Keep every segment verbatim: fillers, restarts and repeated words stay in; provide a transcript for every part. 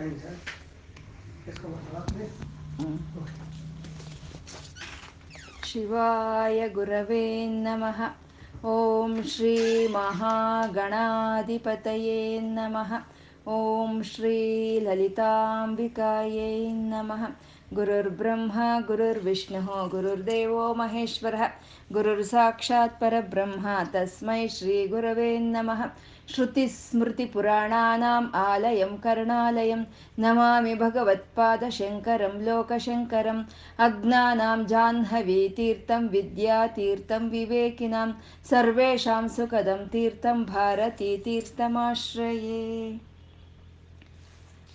Fine, sir. Let's go back there. Okay. ಶಿವಾಯ ಗುರವೇ ನಮಃ. ಓಂ ಶ್ರೀ ಮಹಾಗಣಾಧಿಪತಯೇ ನಮಃ. ಓಂ ಶ್ರೀ ಲಲಿತಾಂಬಿಕಾಯೈ ನಮಃ. ಗುರುರ್ಬ್ರಹ್ಮ ಗುರುರ್ವಿಷ್ಣು ಗುರುರ್ದೇವೋ ಮಹೇಶ್ವರಃ. ಗುರುರ್ ಸಾಕ್ಷಾತ್ ಪರಬ್ರಹ್ಮ ತಸ್ಮೈ ಶ್ರೀ ಗುರವೇ ನಮಃ. ಶ್ರುತಿಸ್ಮೃತಿಪುರಾಣಾನಾಂ ಆಲಯಂ ಕರ್ಣಾಲಯಂ ನಮಾಮಿ ಭಗವತ್ಪಾದಶಂಕರಂ ಲೋಕಶಂಕರಂ. ಅಜ್ಞಾನಾಂ ಜಾಹ್ನವೀತೀರ್ಥಂ ವಿದ್ಯಾತೀರ್ಥಂ ವಿವೇಕಿನಾಂ ಸರ್ವೇಷಾಂ ಸುಖದಂ ತೀರ್ಥಂ ಭಾರತೀ ತೀರ್ಥಮಾಶ್ರಯೇ.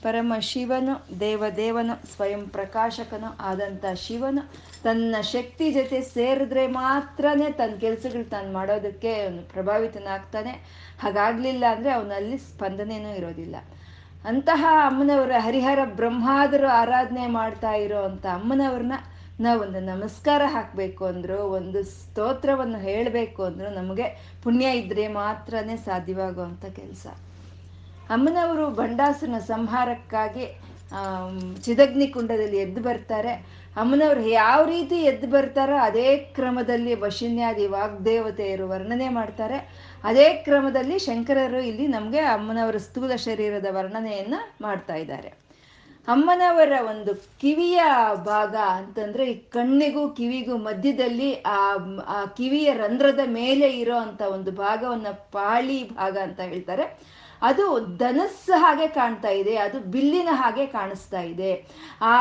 ಪರಮ ಶಿವನು, ದೇವದೇವನು, ಸ್ವಯಂ ಪ್ರಕಾಶಕನು ಆದಂಥ ಶಿವನು ತನ್ನ ಶಕ್ತಿ ಜೊತೆ ಸೇರಿದ್ರೆ ಮಾತ್ರ ತನ್ನ ಕೆಲಸಗಳು ತಾನು ಮಾಡೋದಕ್ಕೆ ಅವನು ಪ್ರಭಾವಿತನಾಗ್ತಾನೆ. ಹಾಗಾಗಲಿಲ್ಲ ಅಂದರೆ ಅವನಲ್ಲಿ ಸ್ಪಂದನೇನೂ ಇರೋದಿಲ್ಲ. ಅಂತಹ ಅಮ್ಮನವರ ಹರಿಹರ ಬ್ರಹ್ಮಾದರು ಆರಾಧನೆ ಮಾಡ್ತಾ ಇರೋ ಅಂಥ ಅಮ್ಮನವ್ರನ್ನ ನಾವೊಂದು ನಮಸ್ಕಾರ ಹಾಕಬೇಕು ಅಂದರೂ, ಒಂದು ಸ್ತೋತ್ರವನ್ನು ಹೇಳಬೇಕು ಅಂದರೂ ನಮಗೆ ಪುಣ್ಯ ಇದ್ದರೆ ಮಾತ್ರ ಸಾಧ್ಯವಾಗುವಂಥ ಕೆಲಸ. ಅಮ್ಮನವರು ಬಂಡಾಸುರನ ಸಂಹಾರಕ್ಕಾಗಿ ಚಿದಗ್ನಿ ಕುಂಡದಲ್ಲಿ ಎದ್ದು ಬರ್ತಾರೆ. ಅಮ್ಮನವರು ಯಾವ ರೀತಿ ಎದ್ದು ಬರ್ತಾರೋ ಅದೇ ಕ್ರಮದಲ್ಲಿ ವಶಿನ್ಯಾದಿ ವಾಗ್ದೇವತೆಯರು ವರ್ಣನೆ ಮಾಡ್ತಾರೆ. ಅದೇ ಕ್ರಮದಲ್ಲಿ ಶಂಕರರು ಇಲ್ಲಿ ನಮಗೆ ಅಮ್ಮನವರ ಸ್ಥೂಲ ಶರೀರದ ವರ್ಣನೆಯನ್ನು ಮಾಡ್ತಾ ಇದ್ದಾರೆ. ಅಮ್ಮನವರ ಒಂದು ಕಿವಿಯ ಭಾಗ ಅಂತಂದ್ರೆ ಈ ಕಣ್ಣಿಗೂ ಕಿವಿಗೂ ಮಧ್ಯದಲ್ಲಿ ಆ ಆ ಕಿವಿಯ ರಂಧ್ರದ ಮೇಲೆ ಇರೋ ಅಂತ ಒಂದು ಭಾಗವನ್ನ ಪಾಳಿ ಭಾಗ ಅಂತ ಹೇಳ್ತಾರೆ. ಅದು ಧನಸ್ಸು ಹಾಗೆ ಕಾಣ್ತಾ ಇದೆ, ಅದು ಬಿಲ್ಲಿನ ಹಾಗೆ ಕಾಣಿಸ್ತಾ ಇದೆ. ಆ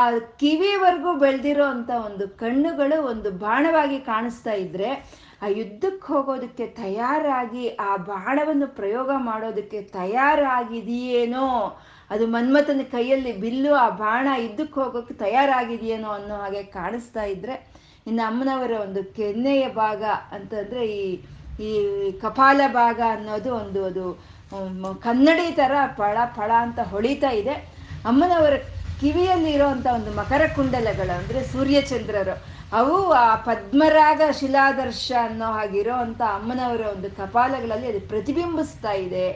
ಕಿವಿವರೆಗೂ ಬೆಳೆದಿರೋ ಅಂತ ಒಂದು ಕಣ್ಣುಗಳು ಒಂದು ಬಾಣವಾಗಿ ಕಾಣಿಸ್ತಾ ಇದ್ರೆ, ಆ ಯುದ್ಧಕ್ಕೆ ಹೋಗೋದಕ್ಕೆ ತಯಾರಾಗಿ ಆ ಬಾಣವನ್ನು ಪ್ರಯೋಗ ಮಾಡೋದಕ್ಕೆ ತಯಾರಾಗಿದೆಯೇನೋ, ಅದು ಮನ್ಮಥನ ಕೈಯಲ್ಲಿ ಬಿಲ್ಲು ಆ ಬಾಣ ಯುದ್ಧಕ್ಕೆ ಹೋಗೋಕ್ಕೆ ತಯಾರಾಗಿದೆಯೇನೋ ಅನ್ನೋ ಹಾಗೆ ಕಾಣಿಸ್ತಾ ಇದ್ರೆ, ಇನ್ನು ಅಮ್ಮನವರ ಒಂದು ಕೆನ್ನೆಯ ಭಾಗ ಅಂತಂದ್ರೆ ಈ ಈ ಕಪಾಲ ಭಾಗ ಅನ್ನೋದು ಒಂದು ಅದು ಕನ್ನಡಿ ಥರ ಪಳ ಫಳ ಅಂತ ಹೊಳಿತಾ ಇದೆ. ಅಮ್ಮನವರ ಕಿವಿಯಲ್ಲಿ ಇರೋವಂಥ ಒಂದು ಮಕರ ಕುಂಡಲಗಳು ಅಂದರೆ ಸೂರ್ಯಚಂದ್ರರು ಅವು ಆ ಪದ್ಮರಾಗ ಶಿಲಾದರ್ಶ ಅನ್ನೋ ಹಾಗಿರೋ ಅಂಥ ಅಮ್ಮನವರ ಒಂದು ಕಪಾಲಗಳಲ್ಲಿ ಅದು ಪ್ರತಿಬಿಂಬಿಸ್ತಾ ಇದೆ.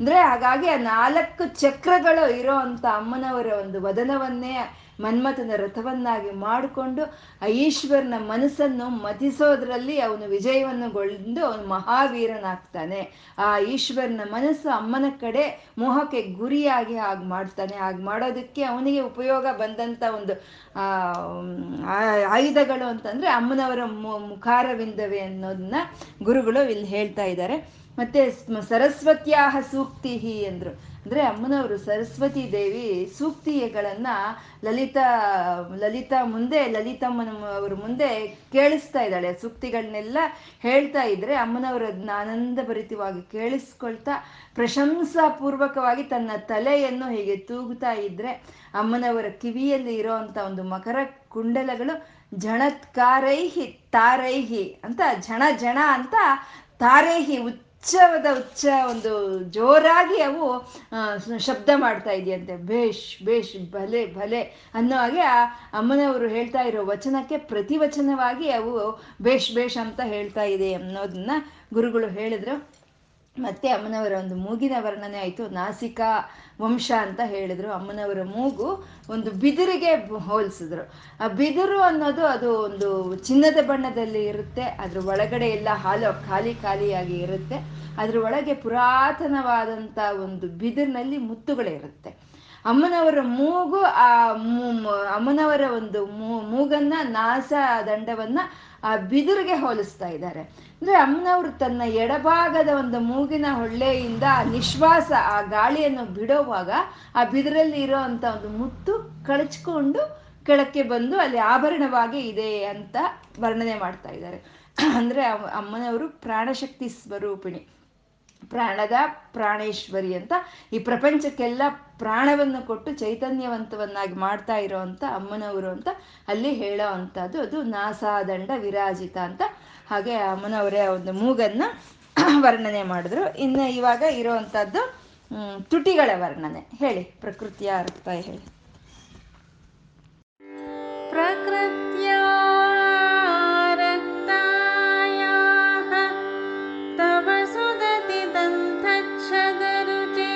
ಅಂದರೆ ಹಾಗಾಗಿ ಆ ನಾಲ್ಕು ಚಕ್ರಗಳು ಇರೋ ಅಂಥ ಅಮ್ಮನವರ ಒಂದು ವದನವನ್ನೇ ಮನ್ಮಥನ ರಥವನ್ನಾಗಿ ಮಾಡಿಕೊಂಡು ಆ ಈಶ್ವರನ ಮನಸ್ಸನ್ನು ಮತಿಸೋದ್ರಲ್ಲಿ ಅವನು ವಿಜಯವನ್ನುಗೊಂಡು ಅವನು ಮಹಾವೀರನಾಗ್ತಾನೆ. ಆ ಈಶ್ವರನ ಮನಸ್ಸು ಅಮ್ಮನ ಕಡೆ ಮೋಹಕ್ಕೆ ಗುರಿಯಾಗಿ ಹಾಗೆ ಮಾಡ್ತಾನೆ. ಹಾಗೆ ಮಾಡೋದಕ್ಕೆ ಅವನಿಗೆ ಉಪಯೋಗ ಬಂದಂಥ ಒಂದು ಆಯುಧಗಳು ಅಂತಂದರೆ ಅಮ್ಮನವರ ಮುಖಾರವಿಂದವೇ ಅನ್ನೋದನ್ನ ಗುರುಗಳು ಇಲ್ಲಿ ಹೇಳ್ತಾ ಇದ್ದಾರೆ. ಮತ್ತೆ ಸರಸ್ವತ್ಯಾಹ ಸೂಕ್ತಿ ಅಂದ್ರು ಅಂದರೆ ಅಮ್ಮನವರು ಸರಸ್ವತಿ ದೇವಿ ಸೂಕ್ತಿಗಳನ್ನು ಲಲಿತಾ ಲಲಿತಾ ಮುಂದೆ ಲಲಿತಮ್ಮನ ಅವ್ರ ಮುಂದೆ ಕೇಳಿಸ್ತಾ ಇದ್ದಾಳೆ. ಸೂಕ್ತಿಗಳನ್ನೆಲ್ಲ ಹೇಳ್ತಾ ಇದ್ರೆ ಅಮ್ಮನವರದನ್ನ ಆನಂದಭರಿತವಾಗಿ ಕೇಳಿಸ್ಕೊಳ್ತಾ ಪ್ರಶಂಸಾಪೂರ್ವಕವಾಗಿ ತನ್ನ ತಲೆಯನ್ನು ಹೀಗೆ ತೂಗುತ್ತಾ ಇದ್ರೆ ಅಮ್ಮನವರ ಕಿವಿಯಲ್ಲಿ ಇರೋವಂಥ ಒಂದು ಮಕರ ಕುಂಡಲಗಳು ಝಣತ್ಕಾರೈಹಿ ತಾರೈಹಿ ಅಂತ ಝಣ ಝಣ ಅಂತ ತಾರೇಹಿ ಉಚ್ಚವಾದ ಉಚ್ಚ ಒಂದು ಜೋರಾಗಿ ಅವು ಶಬ್ದ ಮಾಡ್ತಾ ಇದೆಯಂತೆ. ಬೇಷ್ ಬೇಷ್ ಭಲೆ ಭಲೆ ಅನ್ನೋ ಹಾಗೆ ಆ ಅಮ್ಮನವರು ಹೇಳ್ತಾ ಇರೋ ವಚನಕ್ಕೆ ಪ್ರತಿವಚನವಾಗಿ ಅವು ಬೇಷ್ ಬೇಷ್ ಅಂತ ಹೇಳ್ತಾ ಇದೆ ಅನ್ನೋದನ್ನ ಗುರುಗಳು ಹೇಳಿದ್ರು. ಮತ್ತೆ ಅಮ್ಮನವರ ಒಂದು ಮೂಗಿನ ವರ್ಣನೆ ಆಯಿತು. ನಾಸಿಕಾ ವಂಶ ಅಂತ ಹೇಳಿದ್ರು. ಅಮ್ಮನವರ ಮೂಗು ಒಂದು ಬಿದಿರಿಗೆ ಹೋಲಿಸಿದ್ರು. ಆ ಬಿದಿರು ಅನ್ನೋದು ಅದು ಒಂದು ಚಿನ್ನದ ಬಣ್ಣದಲ್ಲಿ ಇರುತ್ತೆ. ಅದ್ರ ಒಳಗಡೆ ಎಲ್ಲ ಹಾಲು ಖಾಲಿ ಖಾಲಿಯಾಗಿ ಇರುತ್ತೆ. ಅದ್ರ ಒಳಗೆ ಪುರಾತನವಾದಂಥ ಒಂದು ಬಿದಿರಿನಲ್ಲಿ ಮುತ್ತುಗಳಿರುತ್ತೆ. ಅಮ್ಮನವರ ಮೂಗು ಆ ಅಮ್ಮನವರ ಒಂದು ಮೂಗನ್ನ ನಾಸ ದಂಡವನ್ನ ಆ ಬಿದಿರಿಗೆ ಹೋಲಿಸ್ತಾ ಇದ್ದಾರೆ. ಅಂದ್ರೆ ಅಮ್ಮನವರು ತನ್ನ ಎಡಭಾಗದ ಒಂದು ಮೂಗಿನ ಹೊಳ್ಳೆಯಿಂದ ನಿಶ್ವಾಸ ಆ ಗಾಳಿಯನ್ನು ಬಿಡೋವಾಗ ಆ ಬಿದಿರಲ್ಲಿ ಇರೋ ಅಂತ ಒಂದು ಮುತ್ತು ಕಳಚ್ಕೊಂಡು ಕೆಳಕ್ಕೆ ಬಂದು ಅಲ್ಲಿ ಆಭರಣವಾಗಿ ಇದೆ ಅಂತ ವರ್ಣನೆ ಮಾಡ್ತಾ ಇದ್ದಾರೆ. ಅಂದ್ರೆ ಅಮ್ಮನವರು ಪ್ರಾಣಶಕ್ತಿ ಸ್ವರೂಪಿಣಿ, ಪ್ರಾಣದ ಪ್ರಾಣೇಶ್ವರಿ ಅಂತ ಈ ಪ್ರಪಂಚಕ್ಕೆಲ್ಲ ಪ್ರಾಣವನ್ನು ಕೊಟ್ಟು ಚೈತನ್ಯವಂತವನ್ನಾಗಿ ಮಾಡ್ತಾ ಇರೋವಂಥ ಅಮ್ಮನವರು ಅಂತ ಅಲ್ಲಿ ಹೇಳೋ ಅಂಥದ್ದು. ಅದು ನಾಸಾದಂಡ ವಿರಾಜಿತ ಅಂತ ಹಾಗೆ ಅಮ್ಮನವರೇ ಒಂದು ಮೂಗನ್ನು ವರ್ಣನೆ ಮಾಡಿದ್ರು. ಇನ್ನು ಇವಾಗ ಇರೋವಂಥದ್ದು ತುಟಿಗಳ ವರ್ಣನೆ. ಹೇಳಿ ಪ್ರಕೃತಿಯ ಅರ್ಥ ಹೇಳಿ. ಪ್ರಕೃತಿಯ ತವಸುದತಿ ದಂತಚ್ಛ ಗರುಜೇ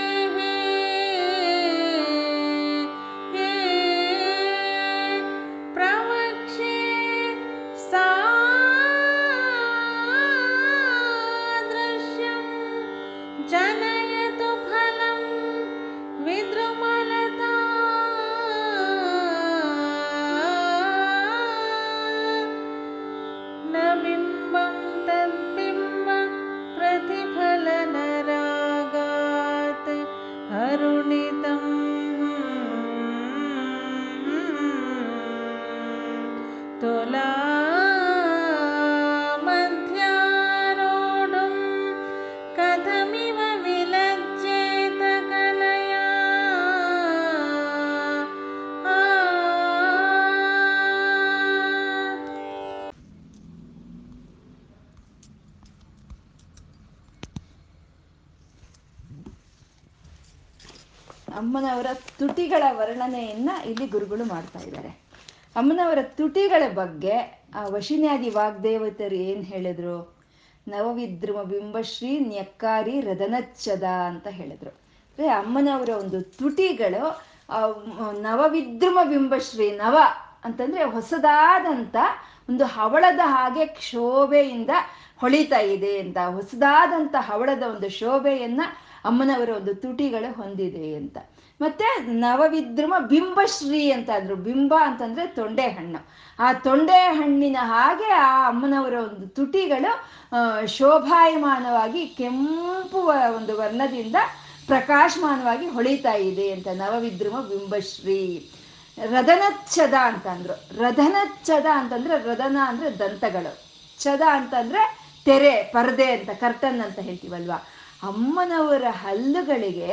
ಅಮ್ಮನವರ ತುಟಿಗಳ ವರ್ಣನೆಯನ್ನ ಇಲ್ಲಿ ಗುರುಗಳು ಮಾಡ್ತಾ ಇದ್ದಾರೆ. ಅಮ್ಮನವರ ತುಟಿಗಳ ಬಗ್ಗೆ ಆ ವಶಿನ್ಯಾದಿ ವಾಗ್ದೇವತರು ಏನ್ ಹೇಳಿದ್ರು? ನವವಿದ್ರಮ ಬಿಂಬಶ್ರೀ ನ್ಯಕ್ಕಾರಿ ರದನಚ್ಚದ ಅಂತ ಹೇಳಿದ್ರು. ಅಂದ್ರೆ ಅಮ್ಮನವರ ಒಂದು ತುಟಿಗಳು ನವವಿದ್ರಮ ಬಿಂಬಶ್ರೀ, ನವ ಅಂತಂದ್ರೆ ಹೊಸದಾದಂತ ಒಂದು ಹವಳದ ಹಾಗೆ ಶೋಭೆಯಿಂದ ಹೊಳಿತಾ ಇದೆ ಅಂತ, ಹೊಸದಾದಂತ ಹವಳದ ಒಂದು ಶೋಭೆಯನ್ನ ಅಮ್ಮನವರ ಒಂದು ತುಟಿಗಳು ಹೊಂದಿದೆ ಅಂತ. ಮತ್ತೆ ನವವಿದ್ರಮ ಬಿಂಬಶ್ರೀ ಅಂತ ಅಂದ್ರು. ಬಿಂಬ ಅಂತಂದ್ರೆ ತೊಂಡೆ ಹಣ್ಣು. ಆ ತೊಂಡೆ ಹಣ್ಣಿನ ಹಾಗೆ ಆ ಅಮ್ಮನವರ ಒಂದು ತುಟಿಗಳು ಶೋಭಾಯಮಾನವಾಗಿ ಕೆಂಪು ಒಂದು ವರ್ಣದಿಂದ ಪ್ರಕಾಶಮಾನವಾಗಿ ಹೊಳಿತಾ ಇದೆ ಅಂತ ನವವಿದ್ರಮ ಬಿಂಬಶ್ರೀ. ರದನಚ್ಛದ ಅಂತಂದ್ರು. ರದನಚ್ಛದ ಅಂತಂದ್ರೆ ರದನ ಅಂದ್ರೆ ದಂತಗಳು, ಛದ ಅಂತಂದ್ರೆ ತೆರೆ, ಪರದೆ ಅಂತ, ಕರ್ತನ್ ಅಂತ ಹೇಳ್ತೀವಲ್ವಾ. ಅಮ್ಮನವರ ಹಲ್ಲುಗಳಿಗೆ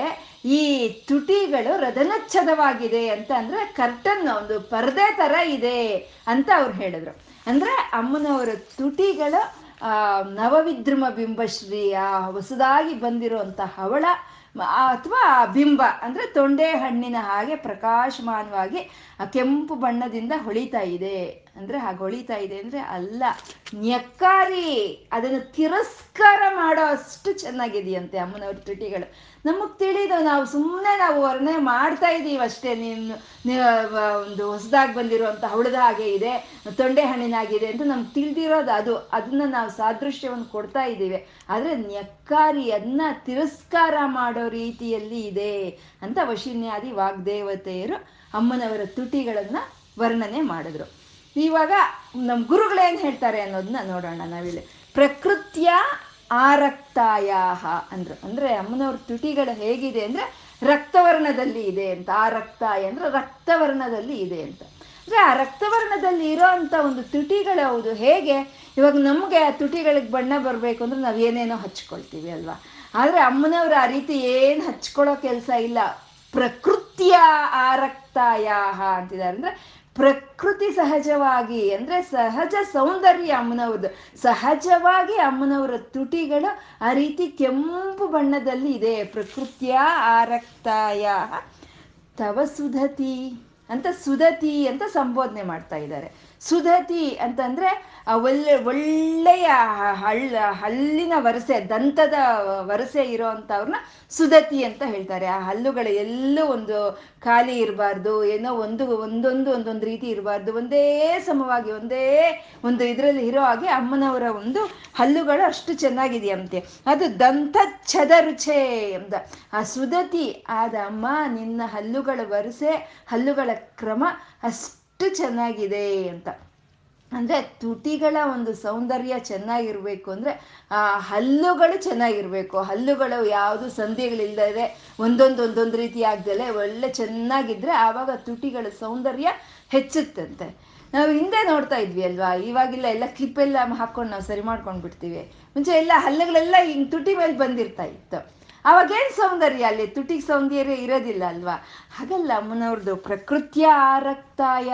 ಈ ತುಟಿಗಳು ರದನಚ್ಛದವಾಗಿದೆ ಅಂತ ಅಂದ್ರೆ ಕರ್ತನ್ ಒಂದು ಪರದೆ ತರ ಇದೆ ಅಂತ ಅವ್ರು ಹೇಳಿದ್ರು. ಅಂದ್ರೆ ಅಮ್ಮನವರ ತುಟಿಗಳು ಆ ನವವಿದ್ರಮ ಬಿಂಬಶ್ರೀ, ಆ ಹೊಸದಾಗಿ ಬಂದಿರುವಂತ ಹವಳ ಅಥವಾ ಬಿಂಬ ಅಂದ್ರೆ ತೊಂಡೆ ಹಣ್ಣಿನ ಹಾಗೆ ಪ್ರಕಾಶಮಾನವಾಗಿ ಆ ಕೆಂಪು ಬಣ್ಣದಿಂದ ಹೊಳಿತಾ ಇದೆ. ಅಂದ್ರೆ ಹಾಗೆ ಹೊಳಿತಾ ಇದೆ ಅಂದ್ರೆ ಅಲ್ಲ, ನ್ಯಕ್ಕಾರಿ, ಅದನ್ನು ತಿರಸ್ಕಾರ ಮಾಡೋ ಅಷ್ಟು ಚೆನ್ನಾಗಿದೆಯಂತೆ ಅಮ್ಮನವ್ರ ತುಟಿಗಳು. ನಮಗ್ ತಿಳಿದು ನಾವು ಸುಮ್ಮನೆ ನಾವು ವರ್ಣನೆ ಮಾಡ್ತಾ ಇದೀವಿ ಅಷ್ಟೇ. ನೀನು ಒಂದು ಹೊಸದಾಗಿ ಬಂದಿರುವಂತ ಹವಳದ ಹಾಗೆ ಇದೆ, ತೊಂಡೆ ಹಣ್ಣಿನಾಗಿದೆ ಅಂತ ನಮ್ಗೆ ತಿಳಿದಿರೋದು ಅದು, ಅದನ್ನ ನಾವು ಸಾದೃಶ್ಯವನ್ನು ಕೊಡ್ತಾ ಇದ್ದೀವಿ. ಆದ್ರೆ ನ್ಯಕ್ಕಾರಿಯನ್ನ ತಿರಸ್ಕಾರ ಮಾಡೋ ರೀತಿಯಲ್ಲಿ ಇದೆ ಅಂತ ವಶಿನ್ಯಾದಿ ವಾಗ್ದೇವತೆಯರು ಅಮ್ಮನವರ ತುಟಿಗಳನ್ನ ವರ್ಣನೆ ಮಾಡಿದ್ರು. ಇವಾಗ ನಮ್ಮ ಗುರುಗಳೇನ್ ಹೇಳ್ತಾರೆ ಅನ್ನೋದನ್ನ ನೋಡೋಣ ನಾವಿಲ್ಲಿ. ಪ್ರಕೃತಿಯ ಆರಕ್ತಾಯ ಅಂದ್ರು. ಅಂದ್ರೆ ಅಮ್ಮನವ್ರ ತುಟಿಗಳು ಹೇಗಿದೆ ಅಂದ್ರೆ ರಕ್ತವರ್ಣದಲ್ಲಿ ಇದೆ ಅಂತ. ಆ ರಕ್ತಾಯ ಅಂದ್ರೆ ರಕ್ತವರ್ಣದಲ್ಲಿ ಇದೆ ಅಂತ. ಅಂದ್ರೆ ಆ ರಕ್ತವರ್ಣದಲ್ಲಿ ಇರೋ ಅಂತ ಒಂದು ತುಟಿಗಳು ಹೌದು. ಹೇಗೆ ಇವಾಗ ನಮ್ಗೆ ಆ ತುಟಿಗಳಿಗೆ ಬಣ್ಣ ಬರ್ಬೇಕು ಅಂದ್ರೆ ನಾವ್ ಏನೇನೋ ಹಚ್ಕೊಳ್ತೀವಿ ಅಲ್ವಾ. ಆದ್ರೆ ಅಮ್ಮನವ್ರ ಆ ರೀತಿ ಏನ್ ಹಚ್ಕೊಳ್ಳೋ ಕೆಲಸ ಇಲ್ಲ. ಪ್ರಕೃತಿಯ ಆರಕ್ತಾಯ ಅಂತಿದ್ದಾರೆ. ಅಂದ್ರೆ ಪ್ರಕೃತಿ ಸಹಜವಾಗಿ ಅಂದ್ರೆ ಸಹಜ ಸೌಂದರ್ಯ ಅಮ್ಮನವ್ರದ್ದು. ಸಹಜವಾಗಿ ಅಮ್ಮನವರ ತುಟಿಗಳು ಆ ರೀತಿ ಕೆಂಪು ಬಣ್ಣದಲ್ಲಿ ಇದೆ. ಪ್ರಕೃತಿಯ ಆರಕ್ತಾಯ ತವ ಸುಧತಿ ಅಂತ, ಸುಧತಿ ಅಂತ ಸಂಬೋಧನೆ ಮಾಡ್ತಾ ಇದ್ದಾರೆ. ಸುಧತಿ ಅಂತಂದ್ರೆ ಒಳ್ಳೆ ಒಳ್ಳೆಯ ಹಳ್ಳ ಹಲ್ಲಿನ ವರಸೆ, ದಂತದ ವರಸೆ ಇರೋ ಅಂಥವ್ರನ್ನ ಸುಧತಿ ಅಂತ ಹೇಳ್ತಾರೆ. ಆ ಹಲ್ಲುಗಳು ಎಲ್ಲೂ ಒಂದು ಖಾಲಿ ಇರಬಾರ್ದು, ಏನೋ ಒಂದು ಒಂದೊಂದು ಒಂದೊಂದು ರೀತಿ ಇರಬಾರ್ದು, ಒಂದೇ ಸಮವಾಗಿ ಒಂದೇ ಒಂದು ಇದರಲ್ಲಿ ಇರೋ ಹಾಗೆ ಅಮ್ಮನವರ ಒಂದು ಹಲ್ಲುಗಳು ಅಷ್ಟು ಚೆನ್ನಾಗಿದೆಯಂತೆ. ಅದು ದಂತಚ್ಛದ ರುಚೆ ಅಂತ. ಆ ಸುಧತಿ ಆದ ಅಮ್ಮ, ನಿನ್ನ ಹಲ್ಲುಗಳ ವರಸೆ, ಹಲ್ಲುಗಳ ಕ್ರಮ ಅಷ್ಟು ಅಷ್ಟು ಚೆನ್ನಾಗಿದೆ ಅಂತ. ಅಂದರೆ ತುಟಿಗಳ ಒಂದು ಸೌಂದರ್ಯ ಚೆನ್ನಾಗಿರಬೇಕು ಅಂದರೆ ಆ ಹಲ್ಲುಗಳು ಚೆನ್ನಾಗಿರಬೇಕು. ಹಲ್ಲುಗಳು ಯಾವುದು ಸಂಧಿಗಳಿಲ್ಲದೆ ಒಂದೊಂದು ಒಂದೊಂದು ರೀತಿ ಆಗ್ದಲೇ ಒಳ್ಳೆ ಚೆನ್ನಾಗಿದ್ರೆ ಆವಾಗ ತುಟಿಗಳ ಸೌಂದರ್ಯ ಹೆಚ್ಚುತ್ತಂತೆ. ನಾವು ಹಿಂದೆ ನೋಡ್ತಾ ಇದ್ವಿ ಅಲ್ವಾ, ಇವಾಗಿಲ್ಲ ಎಲ್ಲ ಕ್ಲಿಪ್ಪೆಲ್ಲ ಹಾಕ್ಕೊಂಡು ನಾವು ಸರಿ ಮಾಡ್ಕೊಂಡು ಬಿಡ್ತೀವಿ. ಮುಂಚೆ ಎಲ್ಲ ಹಲ್ಲುಗಳೆಲ್ಲ ಹಿಂಗೆ ತುಟಿ ಮೇಲೆ ಬಂದಿರ್ತಾ ಇತ್ತು. ಅವಾಗೇನು ಸೌಂದರ್ಯ ಅಲ್ಲಿ, ತುಟಿಗೆ ಸೌಂದರ್ಯ ಇರೋದಿಲ್ಲ ಅಲ್ವಾ. ಹಾಗಲ್ಲ ಅಮ್ಮನವ್ರದ್ದು ಪ್ರಕೃತಿಯ ರಕ್ತಾಯ,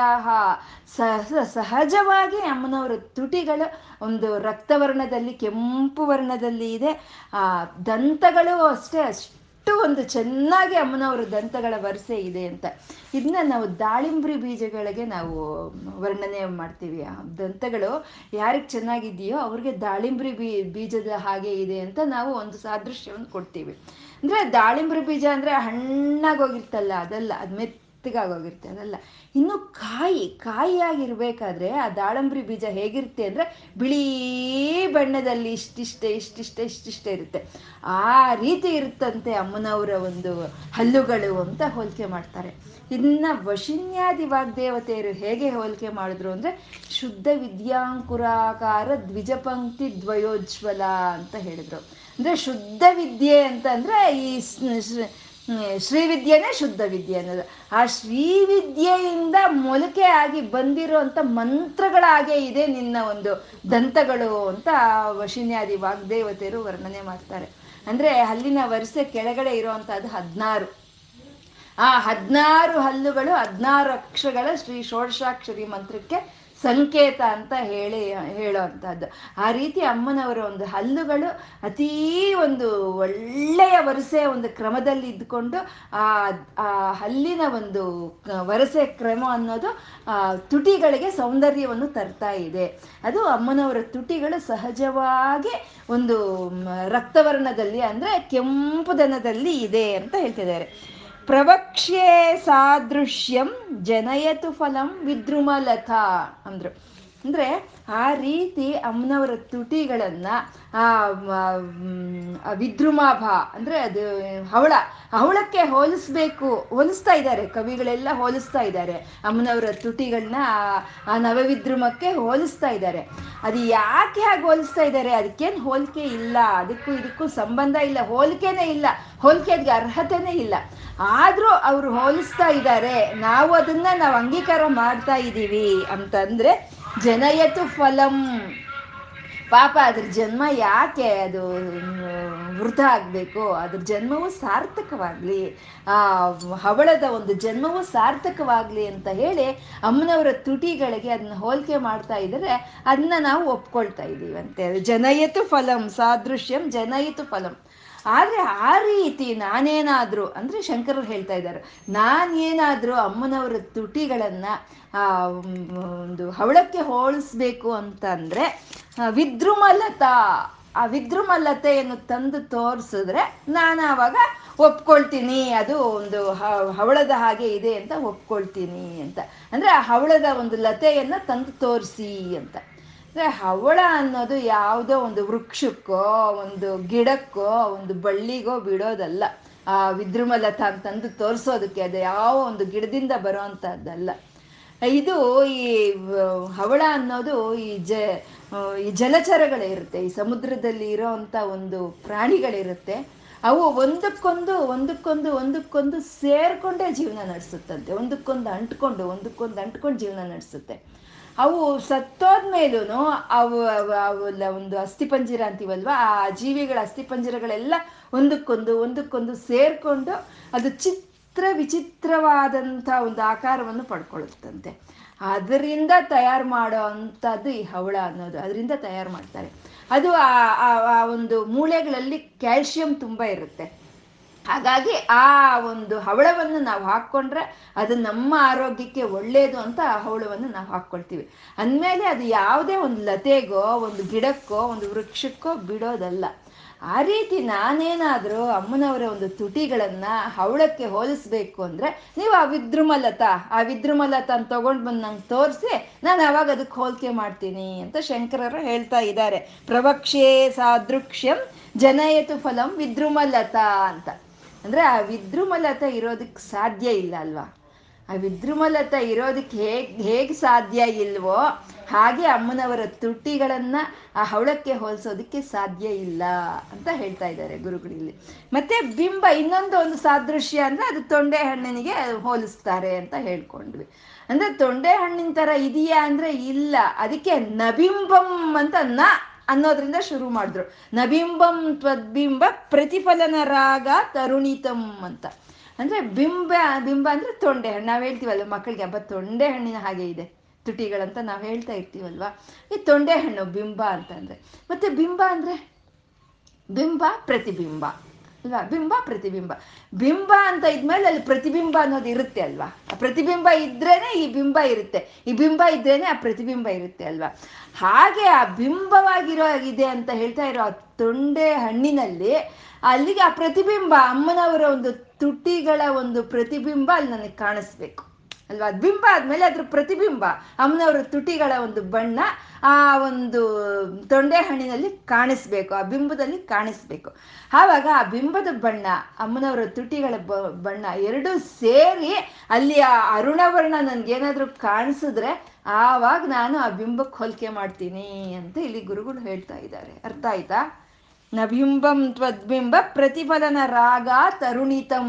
ಸಹ ಸಹಜವಾಗಿ ಅಮ್ಮನವರ ತುಟಿಗಳು ಒಂದು ರಕ್ತವರ್ಣದಲ್ಲಿ ಕೆಂಪು ವರ್ಣದಲ್ಲಿ ಇದೆ. ಆ ದಂತಗಳು ಅಷ್ಟೇ, ಅಷ್ಟು ಒಂದು ಚೆನ್ನಾಗಿ ಅಮ್ಮನವರ ದಂತಗಳ ವರಸೆ ಇದೆ ಅಂತ. ಇದನ್ನ ನಾವು ದಾಳಿಂಬ್ರಿ ಬೀಜಗಳಿಗೆ ನಾವು ವರ್ಣನೆ ಮಾಡ್ತೀವಿ. ಆ ದಂತಗಳು ಯಾರಿಗೆ ಚೆನ್ನಾಗಿದೆಯೋ ಅವ್ರಿಗೆ ದಾಳಿಂಬ್ರಿ ಬೀ ಬೀಜದ ಹಾಗೆ ಇದೆ ಅಂತ ನಾವು ಒಂದು ಸಾದೃಶ್ಯವನ್ನು ಕೊಡ್ತೀವಿ. ಅಂದರೆ ದಾಳಿಂಬ್ರಿ ಬೀಜ ಅಂದರೆ ಹಣ್ಣಾಗೋಗಿರ್ತಲ್ಲ, ಅದಲ್ಲ, ಅದು ಮೆತ್ತಗಾಗೋಗಿರುತ್ತೆ, ಅದಲ್ಲ. ಇನ್ನು ಕಾಯಿ ಕಾಯಿಯಾಗಿರ್ಬೇಕಾದ್ರೆ ಆ ದಾಳಿಂಬ್ರಿ ಬೀಜ ಹೇಗಿರುತ್ತೆ ಅಂದರೆ ಬಿಳಿ ಬಣ್ಣದಲ್ಲಿ ಇಷ್ಟಿಷ್ಟೇ ಇಷ್ಟಿಷ್ಟೇ ಇಷ್ಟಿಷ್ಟೇ ಇರುತ್ತೆ. ಆ ರೀತಿ ಇರುತ್ತಂತೆ ಅಮ್ಮನವರ ಒಂದು ಹಲ್ಲುಗಳು ಅಂತ ಹೋಲಿಕೆ ಮಾಡ್ತಾರೆ. ಇದನ್ನ ವಶಿನ್ಯಾದಿ ವಾಗ್ದೇವತೆಯರು ಹೇಗೆ ಹೋಲಿಕೆ ಮಾಡಿದ್ರು ಅಂದರೆ ಶುದ್ಧ ವಿದ್ಯಾಂಕುರಾಕಾರ ದ್ವಿಜಪಂಕ್ತಿ ದ್ವಯೋಜ್ವಲ ಅಂತ ಹೇಳಿದ್ರು. ಅಂದರೆ ಶುದ್ಧ ವಿದ್ಯೆ ಅಂತ ಅಂದರೆ ಈ ಶ್ರೀವಿದ್ಯೆನೇ ಶುದ್ಧ ವಿದ್ಯೆ ಅನ್ನೋದು. ಆ ಶ್ರೀವಿದ್ಯೆಯಿಂದ ಮೊಲಕೆ ಆಗಿ ಬಂದಿರುವಂಥ ಮಂತ್ರಗಳಾಗೇ ಇದೆ ನಿನ್ನ ಒಂದು ದಂತಗಳು ಅಂತ ವಶಿನ್ಯಾದಿ ವಾಗ್ದೇವತೆಯರು ವರ್ಣನೆ ಮಾಡ್ತಾರೆ. ಅಂದರೆ ಹಲ್ಲಿನ ವರಸೆ ಕೆಳಗಡೆ ಇರುವಂಥದ್ದು ಹದಿನಾರು. ಆ ಹದಿನಾರು ಹಲ್ಲುಗಳು, ಹದಿನಾರು ಅಕ್ಷರಗಳ ಶ್ರೀ ಷೋಡಶಾಕ್ಷರಿ ಮಂತ್ರಕ್ಕೆ ಸಂಕೇತ ಅಂತ ಹೇಳಿ ಹೇಳುವಂಥದ್ದು. ಆ ರೀತಿ ಅಮ್ಮನವರ ಒಂದು ಹಲ್ಲುಗಳು ಅತೀ ಒಂದು ಒಳ್ಳೆಯ ವರಸೆಯ ಒಂದು ಕ್ರಮದಲ್ಲಿ ಇದ್ದುಕೊಂಡು ಆ ಹಲ್ಲಿನ ಒಂದು ವರಸೆ ಕ್ರಮ ಅನ್ನೋದು ತುಟಿಗಳಿಗೆ ಸೌಂದರ್ಯವನ್ನು ತರ್ತಾ ಇದೆ. ಅದು ಅಮ್ಮನವರ ತುಟಿಗಳು ಸಹಜವಾಗಿ ಒಂದು ರಕ್ತವರ್ಣದಲ್ಲಿ ಅಂದರೆ ಕೆಂಪುದನದಲ್ಲಿ ಇದೆ ಅಂತ ಹೇಳ್ತಿದ್ದಾರೆ. ಪ್ರವಕ್ಷ್ಯೆ ಸಾದೃಶ್ಯಂ ಜನಯತು ಫಲಂ ವಿದ್ರುಮಲತಾ ಅಂದ್ರು. ಅಂದರೆ ಆ ರೀತಿ ಅಮ್ಮನವರ ತುಟಿಗಳನ್ನು ಆ ವಿದ್ರುಮಾಭ ಅಂದರೆ ಅದು ಹವಳ, ಹವಳಕ್ಕೆ ಹೋಲಿಸ್ಬೇಕು, ಹೋಲಿಸ್ತಾ ಇದ್ದಾರೆ ಕವಿಗಳೆಲ್ಲ, ಹೋಲಿಸ್ತಾ ಇದ್ದಾರೆ ಅಮ್ಮನವರ ತುಟಿಗಳನ್ನ ಆ ನವವಿದ್ರುಮಕ್ಕೆ ಹೋಲಿಸ್ತಾ ಇದ್ದಾರೆ. ಅದು ಯಾಕೆ ಹಾಗೆ ಹೋಲಿಸ್ತಾ ಇದ್ದಾರೆ? ಅದಕ್ಕೇನು ಹೋಲಿಕೆ ಇಲ್ಲ, ಅದಕ್ಕೂ ಇದಕ್ಕೂ ಸಂಬಂಧ ಇಲ್ಲ, ಹೋಲಿಕೆನೇ ಇಲ್ಲ, ಹೋಲಿಕೆ ಅದಕ್ಕೆ ಅರ್ಹತೆನೇ ಇಲ್ಲ. ಆದರೂ ಅವರು ಹೋಲಿಸ್ತಾ ಇದ್ದಾರೆ, ನಾವು ಅದನ್ನು ನಾವು ಅಂಗೀಕಾರ ಮಾಡ್ತಾ ಇದ್ದೀವಿ ಅಂತಂದರೆ ಜನಯತು ಫಲಂ. ಪಾಪ ಅದ್ರ ಜನ್ಮ ಯಾಕೆ ಅದು ವೃಥ ಆಗಬೇಕು, ಅದ್ರ ಜನ್ಮವು ಸಾರ್ಥಕವಾಗಲಿ, ಆ ಹವಳದ ಒಂದು ಜನ್ಮವು ಸಾರ್ಥಕವಾಗಲಿ ಅಂತ ಹೇಳಿ ಅಮ್ಮನವರ ತುಟಿಗಳಿಗೆ ಅದನ್ನ ಹೋಲಿಕೆ ಮಾಡ್ತಾ ಇದ್ರೆ ಅದನ್ನ ನಾವು ಒಪ್ಕೊಳ್ತಾ ಇದ್ದೀವಿ ಅಂತೆ. ಜನಯತು ಫಲಂ ಸಾದೃಶ್ಯಂ ಜನಯಿತು ಫಲಂ. ಆದರೆ ಆ ರೀತಿ ನಾನೇನಾದರೂ ಅಂದರೆ ಶಂಕರರು ಹೇಳ್ತಾ ಇದ್ದಾರೆ, ನಾನೇನಾದರೂ ಅಮ್ಮನವರ ತುಟಿಗಳನ್ನು ಒಂದು ಹವಳಕ್ಕೆ ಹೋಲಿಸ್ಬೇಕು ಅಂತಂದರೆ ವಿದ್ರುಮಲತಾ, ಆ ವಿದ್ರುಮಲತೆಯನ್ನು ತಂದು ತೋರಿಸಿದ್ರೆ ನಾನು ಆವಾಗ ಒಪ್ಕೊಳ್ತೀನಿ, ಅದು ಒಂದು ಹವಳದ ಹಾಗೆ ಇದೆ ಅಂತ ಒಪ್ಕೊಳ್ತೀನಿ ಅಂತ. ಅಂದರೆ ಆ ಹವಳದ ಒಂದು ಲತೆಯನ್ನು ತಂದು ತೋರಿಸಿ ಅಂತ. ಅಂದರೆ ಹವಳ ಅನ್ನೋದು ಯಾವುದೋ ಒಂದು ವೃಕ್ಷಕ್ಕೋ ಒಂದು ಗಿಡಕ್ಕೋ ಒಂದು ಬಳ್ಳಿಗೋ ಬಿಡೋದಲ್ಲ, ಆ ವಿದ್ರುಮಲತ ಅಂತಂದು ತೋರಿಸೋದಕ್ಕೆ. ಅದು ಯಾವ ಒಂದು ಗಿಡದಿಂದ ಬರೋವಂಥದ್ದಲ್ಲ. ಇದು ಈ ಹವಳ ಅನ್ನೋದು ಈ ಜ ಈ ಜಲಚರಗಳಿರುತ್ತೆ, ಈ ಸಮುದ್ರದಲ್ಲಿ ಇರೋವಂಥ ಒಂದು ಪ್ರಾಣಿಗಳಿರುತ್ತೆ, ಅವು ಒಂದಕ್ಕೊಂದು ಒಂದಕ್ಕೊಂದು ಒಂದಕ್ಕೊಂದು ಸೇರಿಕೊಂಡೇ ಜೀವನ ನಡೆಸುತ್ತಂತೆ, ಒಂದಕ್ಕೊಂದು ಅಂಟ್ಕೊಂಡು ಒಂದಕ್ಕೊಂದು ಅಂಟ್ಕೊಂಡು ಜೀವನ ನಡೆಸುತ್ತೆ. ಅವು ಸತ್ತೋದ್ಮೇಲೂ ಅವು ಅವೆಲ್ಲ ಒಂದು ಅಸ್ಥಿಪಂಜರ ಅಂತೀವಲ್ವ, ಆ ಜೀವಿಗಳ ಅಸ್ಥಿಪಂಜರಗಳೆಲ್ಲ ಒಂದಕ್ಕೊಂದು ಒಂದಕ್ಕೊಂದು ಸೇರಿಕೊಂಡು ಅದು ಚಿತ್ರ ವಿಚಿತ್ರವಾದಂಥ ಒಂದು ಆಕಾರವನ್ನು ಪಡ್ಕೊಳ್ಳುತ್ತಂತೆ. ಅದರಿಂದ ತಯಾರು ಮಾಡೋ ಅಂಥದ್ದು ಈ ಹವಳ ಅನ್ನೋದು, ಅದರಿಂದ ತಯಾರು ಮಾಡ್ತಾರೆ. ಅದು ಆ ಒಂದು ಮೂಳೆಗಳಲ್ಲಿ ಕ್ಯಾಲ್ಶಿಯಂ ತುಂಬ ಇರುತ್ತೆ, ಹಾಗಾಗಿ ಆ ಒಂದು ಹವಳವನ್ನು ನಾವು ಹಾಕ್ಕೊಂಡ್ರೆ ಅದು ನಮ್ಮ ಆರೋಗ್ಯಕ್ಕೆ ಒಳ್ಳೆಯದು ಅಂತ ಆ ಹವಳವನ್ನು ನಾವು ಹಾಕ್ಕೊಳ್ತೀವಿ. ಅಂದಮೇಲೆ ಅದು ಯಾವುದೇ ಒಂದು ಲತೆಗೋ ಒಂದು ಗಿಡಕ್ಕೋ ಒಂದು ವೃಕ್ಷಕ್ಕೋ ಬಿಡೋದಲ್ಲ. ಆ ರೀತಿ ನಾನೇನಾದರೂ ಅಮ್ಮನವರ ಒಂದು ತುಟಿಗಳನ್ನು ಹವಳಕ್ಕೆ ಹೋಲಿಸ್ಬೇಕು ಅಂದರೆ ನೀವು ಆ ವಿದ್ರುಮಲತ ಆ ವಿದ್ರುಮಲತನ ತೊಗೊಂಡು ಬಂದು ನಂಗೆ ತೋರಿಸಿ, ನಾನು ಆವಾಗ ಅದಕ್ಕೆ ಹೋಲಿಕೆ ಮಾಡ್ತೀನಿ ಅಂತ ಶಂಕರರು ಹೇಳ್ತಾ ಇದ್ದಾರೆ. ಪ್ರವಕ್ಷೇ ಸಾದೃಕ್ಷ್ಯಂ ಜನಯತು ಫಲಂ ವಿದ್ರುಮಲತ ಅಂತ. ಅಂದರೆ ಆ ವಿದ್ರುಮಲತ ಇರೋದಕ್ಕೆ ಸಾಧ್ಯ ಇಲ್ಲ ಅಲ್ವಾ? ಆ ವಿದ್ರುಮಲತ ಇರೋದಕ್ಕೆ ಹೇಗೆ ಹೇಗೆ ಸಾಧ್ಯ ಇಲ್ವೋ ಹಾಗೆ ಅಮ್ಮನವರ ತುಟಿಗಳನ್ನು ಆ ಹವಳಕ್ಕೆ ಹೋಲಿಸೋದಕ್ಕೆ ಸಾಧ್ಯ ಇಲ್ಲ ಅಂತ ಹೇಳ್ತಾ ಇದ್ದಾರೆ ಗುರುಗಳಲ್ಲಿ. ಮತ್ತೆ ಬಿಂಬ ಇನ್ನೊಂದು ಒಂದು ಸಾದೃಶ್ಯ ಅಂದರೆ ಅದು ತೊಂಡೆ ಹಣ್ಣಿನಿಗೆ ಹೋಲಿಸ್ತಾರೆ ಅಂತ ಹೇಳ್ಕೊಂಡ್ವಿ. ಅಂದರೆ ತೊಂಡೆ ಹಣ್ಣಿನ ಥರ ಇದೆಯಾ ಅಂದರೆ ಇಲ್ಲ, ಅದಕ್ಕೆ ನಬಿಂಬಂ ಅಂತ ನ ಅನ್ನೋದ್ರಿಂದ ಶುರು ಮಾಡಿದ್ರು. ನಬಿಂಬಂ ತ್ವದ್ಬಿಂಬ ಪ್ರತಿಫಲನ ರಾಗ ತರುಣಿತಂ ಅಂತ. ಅಂದರೆ ಬಿಂಬ ಬಿಂಬ ಅಂದರೆ ತೊಂಡೆ ಹಣ್ಣು. ನಾವು ಹೇಳ್ತೀವಲ್ಲ ಮಕ್ಕಳಿಗೆ, ಹಬ್ಬ ತೊಂಡೆ ಹಣ್ಣಿನ ಹಾಗೆ ಇದೆ ತುಟಿಗಳಂತ ನಾವು ಹೇಳ್ತಾ ಇರ್ತೀವಲ್ವ, ಈ ತೊಂಡೆ ಹಣ್ಣು ಬಿಂಬ ಅಂತಂದರೆ. ಮತ್ತು ಬಿಂಬ ಅಂದರೆ ಬಿಂಬ ಪ್ರತಿಬಿಂಬ ಅಲ್ವಾ, ಬಿಂಬ ಪ್ರತಿಬಿಂಬ, ಬಿಂಬ ಅಂತ ಇದ್ಮೇಲೆ ಅಲ್ಲಿ ಪ್ರತಿಬಿಂಬ ಅನ್ನೋದು ಇರುತ್ತೆ ಅಲ್ವಾ, ಆ ಪ್ರತಿಬಿಂಬ ಇದ್ರೇನೆ ಈ ಬಿಂಬ ಇರುತ್ತೆ, ಈ ಬಿಂಬ ಇದ್ರೇನೆ ಆ ಪ್ರತಿಬಿಂಬ ಇರುತ್ತೆ ಅಲ್ವಾ. ಹಾಗೆ ಆ ಬಿಂಬವಾಗಿರೋ ಇದೆ ಅಂತ ಹೇಳ್ತಾ ಇರೋ ಆ ತೊಂಡೆ ಹಣ್ಣಿನಲ್ಲಿ ಅಲ್ಲಿಗೆ ಆ ಪ್ರತಿಬಿಂಬ, ಅಮ್ಮನವರ ಒಂದು ತುಟಿಗಳ ಒಂದು ಪ್ರತಿಬಿಂಬ ಅಲ್ಲಿ ನನಗೆ ಕಾಣಿಸ್ಬೇಕು ಅಲ್ವಾ. ಅದು ಬಿಂಬ ಆದಮೇಲೆ ಅದ್ರ ಪ್ರತಿಬಿಂಬ ಅಮ್ಮನವರ ತುಟಿಗಳ ಒಂದು ಬಣ್ಣ ಆ ಒಂದು ತೊಂಡೆ ಹಣ್ಣಿನಲ್ಲಿ ಕಾಣಿಸ್ಬೇಕು, ಆ ಬಿಂಬದಲ್ಲಿ ಕಾಣಿಸ್ಬೇಕು. ಆವಾಗ ಆ ಬಿಂಬದ ಬಣ್ಣ ಅಮ್ಮನವರ ತುಟಿಗಳ ಬ ಬಣ್ಣ ಎರಡೂ ಸೇರಿ ಅಲ್ಲಿ ಆ ಅರುಣವರ್ಣ ನನಗೇನಾದರೂ ಕಾಣಿಸಿದ್ರೆ ಆವಾಗ ನಾನು ಆ ಬಿಂಬಕ್ಕೆ ಹೋಲಿಕೆ ಮಾಡ್ತೀನಿ ಅಂತ ಇಲ್ಲಿ ಗುರುಗಳು ಹೇಳ್ತಾ ಇದ್ದಾರೆ. ಅರ್ಥ ಆಯ್ತಾ? ನಬಿಂಬಂ ತ್ವದ್ಬಿಂಬ ಪ್ರತಿಫಲನ ರಾಗ ತರುಣಿತಂ.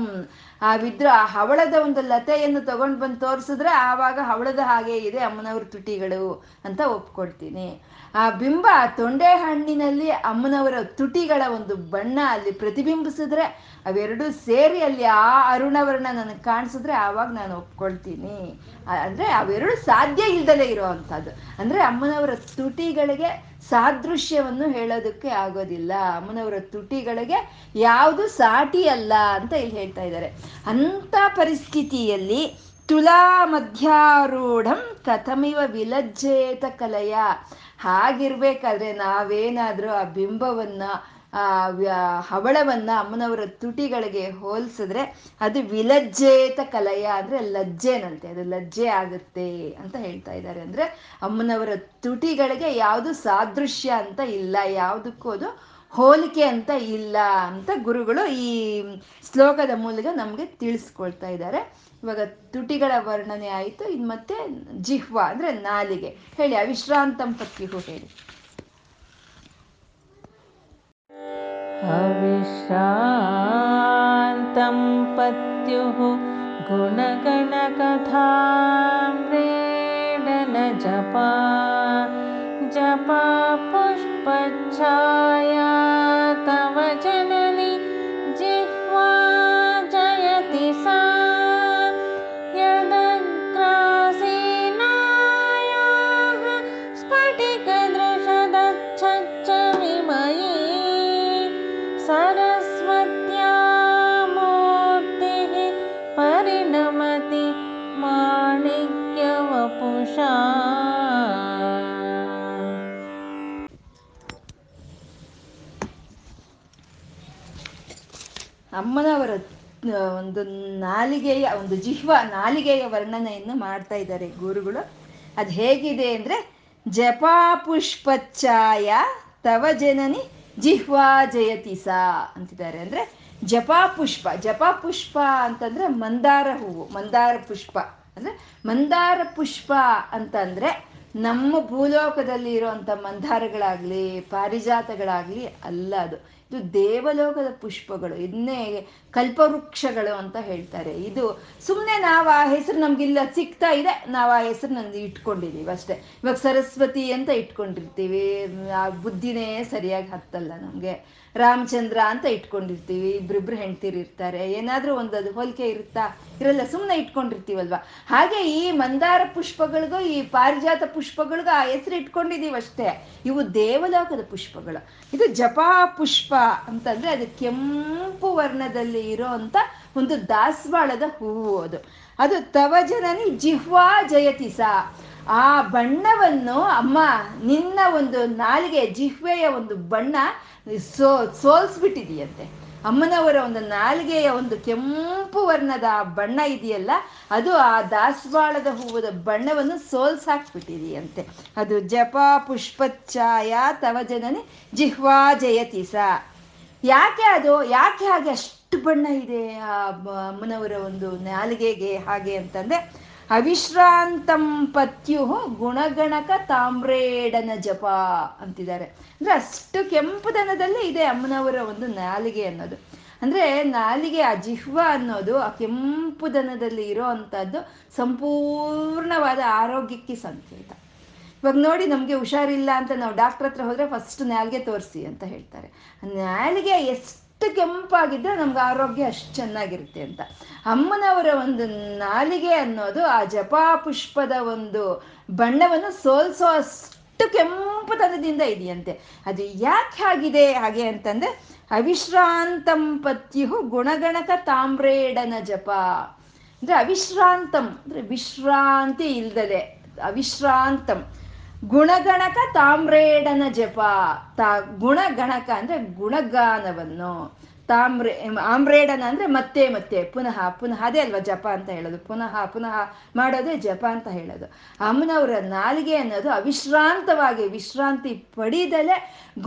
ಆ ಆ ವಿದ್ರ ಆ ಹವಳದ ಒಂದು ಲತೆಯನ್ನು ತಗೊಂಡು ಬಂದು ತೋರಿಸಿದ್ರೆ ಆವಾಗ ಹವಳದ ಹಾಗೆ ಇದೆ ಅಮ್ಮನವ್ರ ತುಟಿಗಳು ಅಂತ ಒಪ್ಕೊಳ್ತೀನಿ. ಆ ಬಿಂಬ ತೊಂಡೆ ಹಣ್ಣಿನಲ್ಲಿ ಅಮ್ಮನವರ ತುಟಿಗಳ ಒಂದು ಬಣ್ಣ ಅಲ್ಲಿ ಪ್ರತಿಬಿಂಬಿಸಿದ್ರೆ ಅವೆರಡೂ ಸೇರಿ ಅಲ್ಲಿ ಆ ಅರುಣವರ್ಣ ನನಗೆ ಕಾಣಿಸಿದ್ರೆ ಆವಾಗ ನಾನು ಒಪ್ಕೊಳ್ತೀನಿ. ಅಂದರೆ ಅವೆರಡು ಸಾಧ್ಯ ಇಲ್ದಲೇ ಇರೋ ಅಂಥದ್ದು. ಅಂದರೆ ಅಮ್ಮನವರ ತುಟಿಗಳಿಗೆ ಸಾದೃಶ್ಯವನ್ನು ಹೇಳೋದಕ್ಕೆ ಆಗೋದಿಲ್ಲ, ಅಮ್ಮನವರ ತುಟಿಗಳಿಗೆ ಯಾವುದು ಸಾಟಿ ಅಲ್ಲ ಅಂತ ಇಲ್ಲಿ ಹೇಳ್ತಾ ಇದ್ದಾರೆ. ಅಂಥ ಪರಿಸ್ಥಿತಿಯಲ್ಲಿ ತುಲಾ ಮಧ್ಯಾರೂಢಂ ಕಥಮಿವ ವಿಲಜ್ಜೇತ ಕಲೆಯ, ಹಾಗಿರ್ಬೇಕಾದ್ರೆ ನಾವೇನಾದರೂ ಆ ಬಿಂಬವನ್ನು ಆ ಹವಳವನ್ನು ಅಮ್ಮನವರ ತುಟಿಗಳಿಗೆ ಹೋಲಿಸಿದ್ರೆ ಅದು ವಿಲಜ್ಜೇತ ಕಲೆಯ, ಅಂದರೆ ಲಜ್ಜೆನಂತೆ, ಅದು ಲಜ್ಜೆ ಆಗುತ್ತೆ ಅಂತ ಹೇಳ್ತಾ ಇದ್ದಾರೆ. ಅಂದರೆ ಅಮ್ಮನವರ ತುಟಿಗಳಿಗೆ ಯಾವುದು ಸಾದೃಶ್ಯ ಅಂತ ಇಲ್ಲ, ಯಾವುದಕ್ಕೂ ಅದು ಹೋಲಿಕೆ ಅಂತ ಇಲ್ಲ ಅಂತ ಗುರುಗಳು ಈ ಶ್ಲೋಕದ ಮೂಲಕ ನಮಗೆ ತಿಳಿಸ್ಕೊಳ್ತಾ ಇದ್ದಾರೆ. ಇವಾಗ ತುಟಿಗಳ ವರ್ಣನೆ ಆಯಿತು. ಇದು ಮತ್ತೆ ಜಿಹ್ವ ಅಂದರೆ ನಾಲಿಗೆ. ಹೇಳಿ ಅವಿಶ್ರಾಂತಂ ಪಕ್ಕಿಹು ಹೇಳಿ. ಅವಿಶ್ರಾಂತಂ ಪತ್ಯುಹು ಗುಣಗಣ ಕಥಾಮೃಡನ ಜಪ ಜಪ ಪುಷ್ಪಚ್ಛಾಯ ತವ ಜನನಿ ಜಿಹ್ವಾ ಜಯತಿ ಸಾ ಯದಗ್ರಾಸೀನಾಯಾಃ ಸ್ಫಟಿಕದೃಷದಚ್ಛಚ್ಚ ವಿಮಯೀ ಸರಸ್ವತ್ಯಾ ಮೂರ್ತಿಃ ಪರಿಣಮತಿ ಮಾಣಿಕ್ಯ ವಪುಷಾ. ಅಮ್ಮನವರ ಒಂದು ನಾಲಿಗೆಯ ಒಂದು ಜಿಹ್ವ ನಾಲಿಗೆಯ ವರ್ಣನೆಯನ್ನು ಮಾಡ್ತಾ ಇದ್ದಾರೆ ಗುರುಗಳು. ಅದು ಹೇಗಿದೆ ಅಂದರೆ ಜಪಾ ಪುಷ್ಪಚ್ಛಾಯ ತವ ಜನನಿ ಜಿಹ್ವಾ ಜಯತಿ ಸಾ ಅಂತಿದ್ದಾರೆ. ಅಂದರೆ ಜಪಾ ಪುಷ್ಪ, ಜಪಾ ಪುಷ್ಪ ಅಂತಂದರೆ ಮಂದಾರ ಹೂವು, ಮಂದಾರ ಪುಷ್ಪ ಅಂದರೆ ಮಂದಾರ ಪುಷ್ಪ ಅಂತಂದರೆ ನಮ್ಮ ಭೂಲೋಕದಲ್ಲಿ ಇರುವಂಥ ಮಂದಾರಗಳಾಗಲಿ ಪಾರಿಜಾತಗಳಾಗಲಿ ಅಲ್ಲ, ಅದು ಇದು ದೇವಲೋಕದ ಪುಷ್ಪಗಳು. ಇದನ್ನೇ ಕಲ್ಪವೃಕ್ಷಗಳು ಅಂತ ಹೇಳ್ತಾರೆ. ಇದು ಸುಮ್ಮನೆ ನಾವು ಆ ಹೆಸರು ನಮಗಿಲ್ಲ ಸಿಗ್ತಾ ಇದೆ, ನಾವು ಆ ಹೆಸರು ನಮ್ಗೆ ಇಟ್ಕೊಂಡಿದ್ದೀವಿ ಅಷ್ಟೇ. ಇವಾಗ ಸರಸ್ವತಿ ಅಂತ ಇಟ್ಕೊಂಡಿರ್ತೀವಿ, ಆ ಬುದ್ಧಿನೇ ಸರಿಯಾಗಿ ಹತ್ತಲ್ಲ ನಮಗೆ. ರಾಮಚಂದ್ರ ಅಂತ ಇಟ್ಕೊಂಡಿರ್ತೀವಿ, ಇಬ್ಬರಿಬ್ರು ಹೆಂಡ್ತೀರು ಇರ್ತಾರೆ, ಏನಾದರೂ ಒಂದದು ಹೋಲಿಕೆ ಇರುತ್ತಾ? ಇರಲ್ಲ, ಸುಮ್ಮನೆ ಇಟ್ಕೊಂಡಿರ್ತೀವಲ್ವ. ಹಾಗೆ ಈ ಮಂದಾರ ಪುಷ್ಪಗಳಿಗೂ ಈ ಪಾರಿಜಾತ ಪುಷ್ಪಗಳಿಗೂ ಆ ಹೆಸರು ಇಟ್ಕೊಂಡಿದ್ದೀವಿ ಅಷ್ಟೇ. ಇವು ದೇವಲೋಕದ ಪುಷ್ಪಗಳು. ಇದು ಜಪಾ ಪುಷ್ಪ ಅಂತಂದರೆ ಅದು ಕೆಂಪು ವರ್ಣದಲ್ಲಿ ಇರೋ ಅಂಥ ಒಂದು ದಾಸವಾಳದ ಹೂವು. ಅದು ಅದು ತವ ಜನನಿ ಜಿಹ್ವಾ ಜಯತಿ ಸಾ, ಆ ಬಣ್ಣವನ್ನು ಅಮ್ಮ ನಿನ್ನ ಒಂದು ನಾಲಿಗೆ ಜಿಹ್ವೆಯ ಒಂದು ಬಣ್ಣ ಸೋ ಸೋಲ್ಸ್ಬಿಟ್ಟಿದೆಯಂತೆ. ಅಮ್ಮನವರ ಒಂದು ನಾಲಿಗೆಯ ಒಂದು ಕೆಂಪು ವರ್ಣದ ಆ ಬಣ್ಣ ಇದೆಯಲ್ಲ, ಅದು ಆ ದಾಸವಾಳದ ಹೂವದ ಬಣ್ಣವನ್ನು ಸೋಲ್ಸಾಕ್ಬಿಟ್ಟಿದೆಯಂತೆ. ಅದು ಜಪ ಪುಷ್ಪಚ್ಛಾಯ ತವ ಜನನಿ ಜಿಹ್ವಾ ಜಯತಿ ಸಾ. ಯಾಕೆ ಅದು ಯಾಕೆ ಹಾಗೆ ಅಷ್ಟು ಬಣ್ಣ ಇದೆ ಆ ಅಮ್ಮನವರ ಒಂದು ನಾಲಿಗೆಗೆ ಹಾಗೆ ಅಂತಂದರೆ ಅವಿಶ್ರಾಂತಂ ಪತ್ಯು ಗುಣಗಣಕ ತಾಮ್ರೇಡನ ಜಪ ಅಂತಿದ್ದಾರೆ. ಅಂದರೆ ಅಷ್ಟು ಕೆಂಪುದನದಲ್ಲೇ ಇದೆ ಅಮ್ಮನವರ ಒಂದು ನಾಲಿಗೆ ಅನ್ನೋದು. ಅಂದರೆ ನಾಲಿಗೆ ಆ ಜಿಹ್ವ ಅನ್ನೋದು ಆ ಕೆಂಪುದನದಲ್ಲಿ ಇರೋ ಅಂಥದ್ದು ಸಂಪೂರ್ಣವಾದ ಆರೋಗ್ಯಕ್ಕೆ ಸಂಕೇತ. ಇವಾಗ ನೋಡಿ, ನಮಗೆ ಹುಷಾರಿಲ್ಲ ಅಂತ ನಾವು ಡಾಕ್ಟ್ರ್ ಹತ್ರ ಹೋದರೆ ಫಸ್ಟ್ ನಾಲಿಗೆ ತೋರಿಸಿ ಅಂತ ಹೇಳ್ತಾರೆ. ನಾಲಿಗೆ ಎಷ್ಟು ಕೆಂಪಾಗಿದ್ರೆ ನಮ್ಗೆ ಆರೋಗ್ಯ ಅಷ್ಟು ಚೆನ್ನಾಗಿರುತ್ತೆ ಅಂತ. ಅಮ್ಮನವರ ಒಂದು ನಾಲಿಗೆ ಅನ್ನೋದು ಆ ಜಪಾ ಪುಷ್ಪದ ಒಂದು ಬಣ್ಣವನ್ನು ಸೋಲ್ಸೋ ಅಷ್ಟು ಕೆಂಪುತನದಿಂದ ಇದೆಯಂತೆ. ಅದು ಯಾಕೆ ಆಗಿದೆ ಹಾಗೆ ಅಂತಂದ್ರೆ ಅವಿಶ್ರಾಂತಂ ಪತ್ಯು ಗುಣಗಣಕ ತಾಮ್ರೇಡನ ಜಪ. ಅಂದ್ರೆ ಅವಿಶ್ರಾಂತಂ ಅಂದ್ರೆ ವಿಶ್ರಾಂತಿ ಇಲ್ದಲೆ, ಅವಿಶ್ರಾಂತಂ ಗುಣಗಣಕ ತಾಮ್ರೇಡನ ಜಪ. ತಾ ಗುಣಗಣಕ ಅಂದರೆ ಗುಣಗಾನವನ್ನು, ತಾಮ್ರೇ ಆಮ್ರೇಡನ ಅಂದರೆ ಮತ್ತೆ ಮತ್ತೆ ಪುನಃ ಪುನಃ. ಅದೇ ಅಲ್ವಾ ಜಪ ಅಂತ ಹೇಳೋದು, ಪುನಃ ಪುನಃ ಮಾಡೋದೇ ಜಪ ಅಂತ ಹೇಳೋದು. ಅಮ್ಮನವರ ನಾಲಿಗೆ ಅನ್ನೋದು ಅವಿಶ್ರಾಂತವಾಗಿ ವಿಶ್ರಾಂತಿ ಪಡೆದಲೇ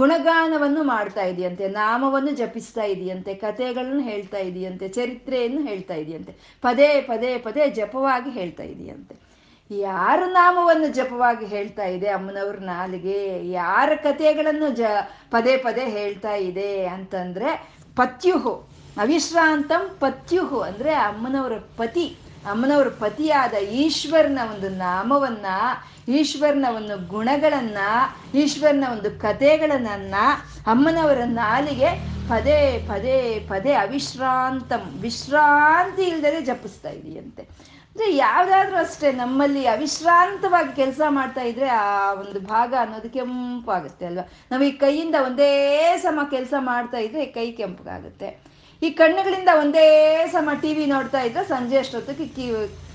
ಗುಣಗಾನವನ್ನು ಮಾಡ್ತಾ ಇದೆಯಂತೆ, ನಾಮವನ್ನು ಜಪಿಸ್ತಾ ಇದೆಯಂತೆ, ಕಥೆಗಳನ್ನು ಹೇಳ್ತಾ ಇದೆಯಂತೆ, ಚರಿತ್ರೆಯನ್ನು ಹೇಳ್ತಾ ಇದೆಯಂತೆ, ಪದೇ ಪದೇ ಪದೇ ಜಪವಾಗಿ ಹೇಳ್ತಾ ಇದೆಯಂತೆ. ಯಾರ ನಾಮವನ್ನು ಜಪವಾಗಿ ಹೇಳ್ತಾ ಇದೆ ಅಮ್ಮನವ್ರ ನಾಲಿಗೆ, ಯಾರ ಕಥೆಗಳನ್ನು ಜ ಪದೇ ಪದೇ ಹೇಳ್ತಾ ಇದೆ ಅಂತಂದರೆ ಪತ್ಯುಹು ಅವಿಶ್ರಾಂತಂ ಪತ್ಯುಹು ಅಂದರೆ ಅಮ್ಮನವರ ಪತಿ, ಅಮ್ಮನವರ ಪತಿಯಾದ ಈಶ್ವರನ ಒಂದು ನಾಮವನ್ನು, ಈಶ್ವರನ ಒಂದು ಗುಣಗಳನ್ನು, ಈಶ್ವರನ ಒಂದು ಕಥೆಗಳನ್ನು ಅಮ್ಮನವರ ನಾಲಿಗೆ ಪದೇ ಪದೇ ಪದೇ ಅವಿಶ್ರಾಂತಂ ವಿಶ್ರಾಂತಿ ಇಲ್ಲದೆ ಜಪಿಸ್ತಾ ಇದೆಯಂತೆ. ಅಂದರೆ ಯಾವುದಾದ್ರೂ ಅಷ್ಟೇ ನಮ್ಮಲ್ಲಿ ಅವಿಶ್ರಾಂತವಾಗಿ ಕೆಲಸ ಮಾಡ್ತಾ ಇದ್ರೆ ಆ ಒಂದು ಭಾಗ ಅನ್ನೋದು ಕೆಂಪಾಗುತ್ತೆ ಅಲ್ವಾ. ನಾವು ಈ ಕೈಯಿಂದ ಒಂದೇ ಸಮ ಕೆಲಸ ಮಾಡ್ತಾ ಇದ್ರೆ ಕೈ ಕೆಂಪಗಾಗುತ್ತೆ. ಈ ಕಣ್ಣುಗಳಿಂದ ಒಂದೇ ಸಮ ಟಿ ವಿ ನೋಡ್ತಾ ಇದ್ರೆ ಸಂಜೆ ಅಷ್ಟೊತ್ತಿಗೆ ಕಿ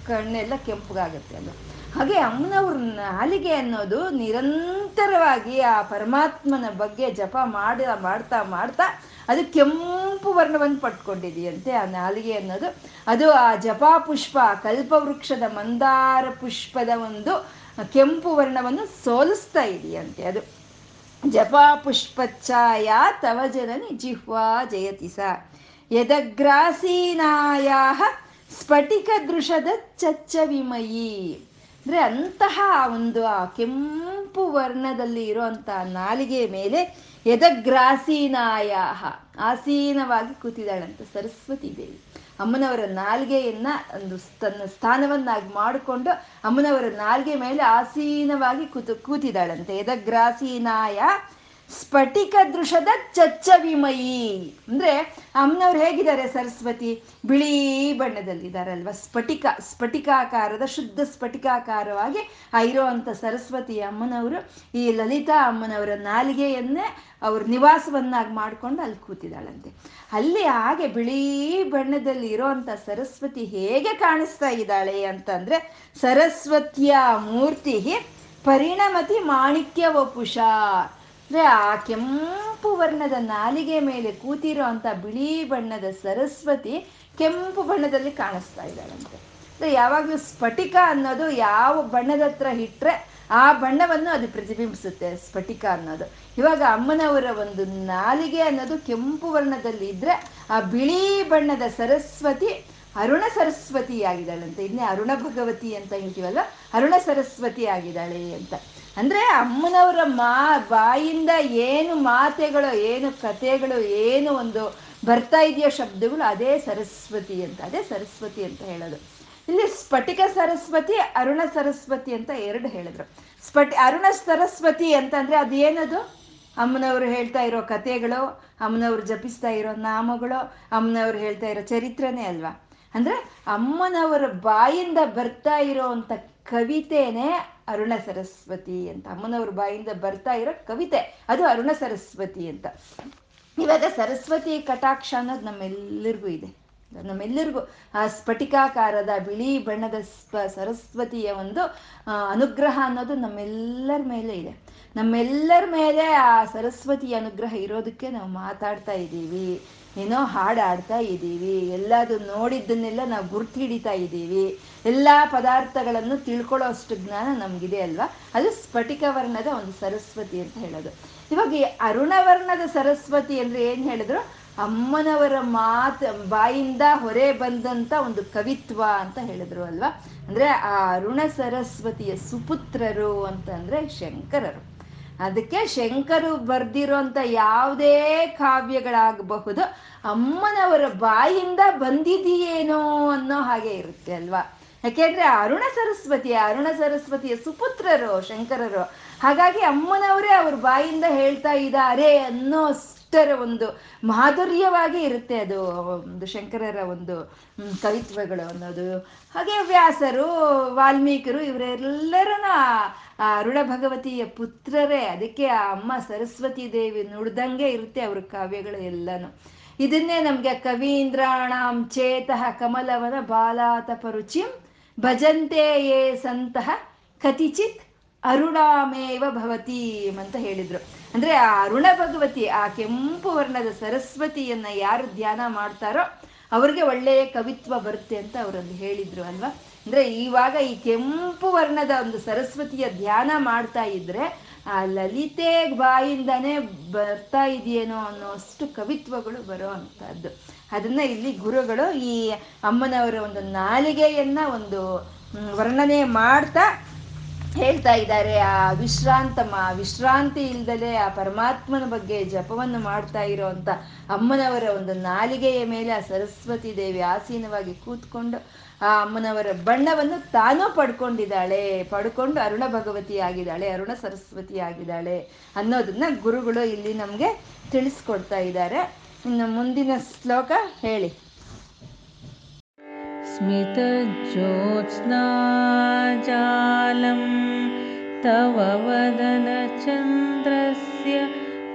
ಕಣ್ಣೆಲ್ಲ ಕೆಂಪಗಾಗುತ್ತೆ ಅಲ್ವಾ. ಹಾಗೆ ಅಮ್ಮನವ್ರ ನಾಲಿಗೆ ಅನ್ನೋದು ನಿರಂತರವಾಗಿ ಆ ಪರಮಾತ್ಮನ ಬಗ್ಗೆ ಜಪ ಮಾಡಿ ಮಾಡ್ತಾ ಮಾಡ್ತಾ ಅದು ಕೆಂಪು ವರ್ಣವನ್ನು ಪಟ್ಕೊಂಡಿದೆಯಂತೆ ಆ ನಾಲಿಗೆ ಅನ್ನೋದು. ಅದು ಆ ಜಪಾ ಪುಷ್ಪ, ಕಲ್ಪವೃಕ್ಷದ ಮಂದಾರ ಪುಷ್ಪದ ಒಂದು ಕೆಂಪು ವರ್ಣವನ್ನು ಸೋಲಿಸ್ತಾ ಇದೆಯಂತೆ ಅದು. ಜಪಾ ಪುಷ್ಪ ಛಾಯಾ ತವ ಜನನಿ ಜಿಹ್ವಾ ಜಯತಿಸ ಯದಗ್ರಾಸೀನಾಯಾ ಸ್ಫಟಿಕ ದೃಶದ ಚಚ್ಚ ವಿಮಯಿ ಅಂದರೆ ಅಂತಹ ಒಂದು ಆ ಕೆಂಪು ವರ್ಣದಲ್ಲಿ ಇರುವಂಥ ನಾಲಿಗೆಯ ಮೇಲೆ ಯದಗ್ರಾಸೀನಾಯ ಆಸೀನವಾಗಿ ಕೂತಿದ್ದಾಳಂತ ಸರಸ್ವತಿ ದೇವಿ. ಅಮ್ಮನವರ ನಾಲಿಗೆಯನ್ನು ಒಂದು ತನ್ನ ಸ್ಥಾನವನ್ನಾಗಿ ಮಾಡಿಕೊಂಡು ಅಮ್ಮನವರ ನಾಲಿಗೆ ಮೇಲೆ ಆಸೀನವಾಗಿ ಕೂತು ಕೂತಿದ್ದಾಳಂತೆ ಯದಗ್ರಾಸೀನಾಯ ಸ್ಫಟಿಕ ದೃಶದ ಚಚ್ಚ ವಿಮಯಿ ಅಂದರೆ ಅಮ್ಮನವ್ರು ಹೇಗಿದ್ದಾರೆ? ಸರಸ್ವತಿ ಬಿಳಿ ಬಣ್ಣದಲ್ಲಿದ್ದಾರಲ್ವ. ಸ್ಫಟಿಕ ಸ್ಫಟಿಕಾಕಾರದ ಶುದ್ಧ ಸ್ಫಟಿಕಾಕಾರವಾಗಿ ಆ ಇರೋವಂಥ ಸರಸ್ವತಿ ಅಮ್ಮನವರು ಈ ಲಲಿತಾ ಅಮ್ಮನವರ ನಾಲಿಗೆಯನ್ನೇ ಅವ್ರ ನಿವಾಸವನ್ನಾಗಿ ಮಾಡಿಕೊಂಡು ಅಲ್ಲಿ ಕೂತಿದ್ದಾಳಂತೆ. ಅಲ್ಲಿ ಹಾಗೆ ಬಿಳಿ ಬಣ್ಣದಲ್ಲಿ ಇರೋವಂಥ ಸರಸ್ವತಿ ಹೇಗೆ ಕಾಣಿಸ್ತಾ ಇದ್ದಾಳೆ ಅಂತಂದರೆ ಸರಸ್ವತಿಯ ಮೂರ್ತಿ ಪರಿಣಮತಿ ಮಾಣಿಕ್ಯ ವಪುಷ ಅಂದರೆ ಆ ಕೆಂಪು ವರ್ಣದ ನಾಲಿಗೆ ಮೇಲೆ ಕೂತಿರೋ ಅಂಥ ಬಿಳಿ ಬಣ್ಣದ ಸರಸ್ವತಿ ಕೆಂಪು ಬಣ್ಣದಲ್ಲಿ ಕಾಣಿಸ್ತಾ ಇದ್ದಾಳಂತೆ. ಅಂದರೆ ಯಾವಾಗಲೂ ಸ್ಫಟಿಕ ಅನ್ನೋದು ಯಾವ ಬಣ್ಣದ ಹತ್ರ ಇಟ್ಟರೆ ಆ ಬಣ್ಣವನ್ನು ಅದು ಪ್ರತಿಬಿಂಬಿಸುತ್ತೆ ಸ್ಫಟಿಕ ಅನ್ನೋದು. ಇವಾಗ ಅಮ್ಮನವರ ಒಂದು ನಾಲಿಗೆ ಅನ್ನೋದು ಕೆಂಪು ವರ್ಣದಲ್ಲಿ ಇದ್ದರೆ ಆ ಬಿಳಿ ಬಣ್ಣದ ಸರಸ್ವತಿ ಅರುಣ ಸರಸ್ವತಿ ಆಗಿದ್ದಾಳಂತೆ. ಇನ್ನೇ ಅರುಣ ಭಗವತಿ ಅಂತ ಹೇಳ್ತೀವಲ್ಲ, ಅರುಣ ಸರಸ್ವತಿ ಆಗಿದ್ದಾಳೆ ಅಂತ. ಅಂದರೆ ಅಮ್ಮನವರ ಮಾ ಬಾಯಿಂದ ಏನು ಮಾತೆಗಳು, ಏನು ಕಥೆಗಳು, ಏನು ಒಂದು ಬರ್ತಾ ಇದೆಯೋ ಶಬ್ದಗಳು, ಅದೇ ಸರಸ್ವತಿ ಅಂತ, ಅದೇ ಸರಸ್ವತಿ ಅಂತ ಹೇಳೋದು. ಇಲ್ಲಿ ಸ್ಫಟಿಕ ಸರಸ್ವತಿ, ಅರುಣ ಸರಸ್ವತಿ ಅಂತ ಎರಡು ಹೇಳಿದ್ರು. ಸ್ಫಟಿ ಅರುಣ ಸರಸ್ವತಿ ಅಂತಂದರೆ ಅದು ಏನದು? ಅಮ್ಮನವರು ಹೇಳ್ತಾ ಇರೋ ಕಥೆಗಳು, ಅಮ್ಮನವ್ರು ಜಪಿಸ್ತಾ ಇರೋ ನಾಮಗಳು, ಅಮ್ಮನವ್ರು ಹೇಳ್ತಾ ಇರೋ ಚರಿತ್ರೆನೇ ಅಲ್ವಾ. ಅಂದರೆ ಅಮ್ಮನವರ ಬಾಯಿಂದ ಬರ್ತಾ ಇರೋವಂಥ ಕವಿತೆನೇ ಅರುಣ ಸರಸ್ವತಿ ಅಂತ. ಅಮ್ಮನವ್ರ ಬಾಯಿಂದ ಬರ್ತಾ ಇರೋ ಕವಿತೆ ಅದು ಅರುಣ ಸರಸ್ವತಿ ಅಂತ. ಇವಾಗ ಸರಸ್ವತಿ ಕಟಾಕ್ಷ ಅನ್ನೋದು ನಮ್ಮೆಲ್ಲರಿಗೂ ಇದೆ, ನಮ್ಮೆಲ್ಲರಿಗೂ ಆ ಸ್ಫಟಿಕಾಕಾರದ ಬಿಳಿ ಬಣ್ಣದ ಸ್ಪ ಸರಸ್ವತಿಯ ಒಂದು ಅನುಗ್ರಹ ಅನ್ನೋದು ನಮ್ಮೆಲ್ಲರ ಮೇಲೆ ಇದೆ. ನಮ್ಮೆಲ್ಲರ ಮೇಲೆ ಆ ಸರಸ್ವತಿಯ ಅನುಗ್ರಹ ಇರೋದಕ್ಕೆ ನಾವು ಮಾತಾಡ್ತಾ ಇದ್ದೀವಿ, ಏನೋ ಹಾಡಾಡ್ತಾ ಇದ್ದೀವಿ, ಎಲ್ಲದು ನೋಡಿದ್ದನ್ನೆಲ್ಲ ನಾವು ಗುರ್ತು ಹಿಡಿತಾ ಇದ್ದೀವಿ, ಎಲ್ಲ ಪದಾರ್ಥಗಳನ್ನು ತಿಳ್ಕೊಳ್ಳೋ ಅಷ್ಟು ಜ್ಞಾನ ನಮಗಿದೆ ಅಲ್ವಾ. ಅದು ಸ್ಫಟಿಕ ವರ್ಣದ ಒಂದು ಸರಸ್ವತಿ ಅಂತ ಹೇಳೋದು. ಇವಾಗ ಈ ಅರುಣವರ್ಣದ ಸರಸ್ವತಿ ಅಂದರೆ ಏನು ಹೇಳಿದ್ರು? ಅಮ್ಮನವರ ಮಾತು ಬಾಯಿಂದ ಹೊರೆ ಬಂದಂಥ ಒಂದು ಕವಿತ್ವ ಅಂತ ಹೇಳಿದ್ರು ಅಲ್ವಾ. ಅಂದರೆ ಆ ಅರುಣ ಸರಸ್ವತಿಯ ಸುಪುತ್ರರು ಅಂತಂದರೆ ಶಂಕರರು. ಅದಕ್ಕೆ ಶಂಕರು ಬರೆದಿರೋಂಥ ಯಾವುದೇ ಕಾವ್ಯಗಳಾಗಬಹುದು ಅಮ್ಮನವರ ಬಾಯಿಂದ ಬಂದಿದೆಯೇನೋ ಅನ್ನೋ ಹಾಗೆ ಇರುತ್ತೆ ಅಲ್ವಾ. ಯಾಕೆಂದರೆ ಅರುಣ ಸರಸ್ವತಿಯ ಅರುಣ ಸರಸ್ವತಿಯ ಸುಪುತ್ರರು ಶಂಕರರು. ಹಾಗಾಗಿ ಅಮ್ಮನವರೇ ಅವ್ರ ಬಾಯಿಂದ ಹೇಳ್ತಾ ಇದ್ದಾರೆ ಅನ್ನೋ ಅಷ್ಟರ ಒಂದು ಮಾಧುರ್ಯವಾಗಿ ಇರುತ್ತೆ ಅದು ಒಂದು ಶಂಕರರ ಒಂದು ಕವಿತ್ವಗಳು ಅನ್ನೋದು. ಹಾಗೆ ವ್ಯಾಸರು, ವಾಲ್ಮೀಕಿರು, ಇವರೆಲ್ಲರನ್ನ ಅರುಣ ಭಗವತಿಯ ಪುತ್ರರೇ. ಅದಕ್ಕೆ ಆ ಅಮ್ಮ ಸರಸ್ವತಿ ದೇವಿ ನುಡ್ದಂಗೆ ಇರುತ್ತೆ ಅವ್ರ ಕಾವ್ಯಗಳು ಎಲ್ಲನೂ. ಇದನ್ನೇ ನಮಗೆ ಕವೀಂದ್ರಾಣಾಂ ಚೇತಃ ಕಮಲವನ ಬಾಲಾತಪರುಚಿಂ ಭಜಂತೆ ಯೇ ಸಂತಃ ಕತಿಚಿತ್ ಅರುಣಾಮೇವ ಭವತೀಂ ಅಂತ ಹೇಳಿದರು. ಅಂದರೆ ಆ ಅರುಣ ಭಗವತಿ, ಆ ಕೆಂಪು ವರ್ಣದ ಸರಸ್ವತಿಯನ್ನು ಯಾರು ಧ್ಯಾನ ಮಾಡ್ತಾರೋ ಅವ್ರಿಗೆ ಒಳ್ಳೆಯ ಕವಿತ್ವ ಬರುತ್ತೆ ಅಂತ ಅವರಲ್ಲಿ ಹೇಳಿದರು ಅಲ್ವಾ. ಅಂದರೆ ಇವಾಗ ಈ ಕೆಂಪು ವರ್ಣದ ಒಂದು ಸರಸ್ವತಿಯ ಧ್ಯಾನ ಮಾಡ್ತಾ ಇದ್ರೆ ಆ ಲಲಿತೆ ಬಾಯಿಂದನೇ ಬರ್ತಾ ಇದೆಯೇನೋ ಅನ್ನೋ ಅಷ್ಟು ಕವಿತ್ವಗಳು ಬರೋ ಅಂಥದ್ದು. ಅದನ್ನು ಇಲ್ಲಿ ಗುರುಗಳು ಈ ಅಮ್ಮನವರ ಒಂದು ನಾಲಿಗೆಯನ್ನು ಒಂದು ವರ್ಣನೆ ಮಾಡ್ತಾ ಹೇಳ್ತಾ ಇದ್ದಾರೆ. ಆ ವಿಶ್ರಾಂತಮ, ವಿಶ್ರಾಂತಿ ಇಲ್ದಲೆ ಆ ಪರಮಾತ್ಮನ ಬಗ್ಗೆ ಜಪವನ್ನು ಮಾಡ್ತಾ ಇರೋವಂಥ ಅಮ್ಮನವರ ಒಂದು ನಾಲಿಗೆಯ ಮೇಲೆ ಆ ಸರಸ್ವತಿ ದೇವಿ ಆಸೀನವಾಗಿ ಕೂತ್ಕೊಂಡು ಆ ಅಮ್ಮನವರ ಬಣ್ಣವನ್ನು ತಾನೂ ಪಡ್ಕೊಂಡಿದ್ದಾಳೆ, ಪಡ್ಕೊಂಡು ಅರುಣ ಭಗವತಿ ಆಗಿದ್ದಾಳೆ, ಅರುಣ ಸರಸ್ವತಿ ಆಗಿದ್ದಾಳೆ ಅನ್ನೋದನ್ನ ಗುರುಗಳು ಇಲ್ಲಿ ನಮಗೆ ತಿಳಿಸ್ಕೊಡ್ತಾ ಇದ್ದಾರೆ. ಇನ್ನು ಮುಂದಿನ ಶ್ಲೋಕ ಹೇಳಿ. ಸ್ಮಿತ ಜ್ಯೋತ್ಸ್ನಾ ಜಾಲಂ ತವ ವದನ ಚಂದ್ರಸ್ಯ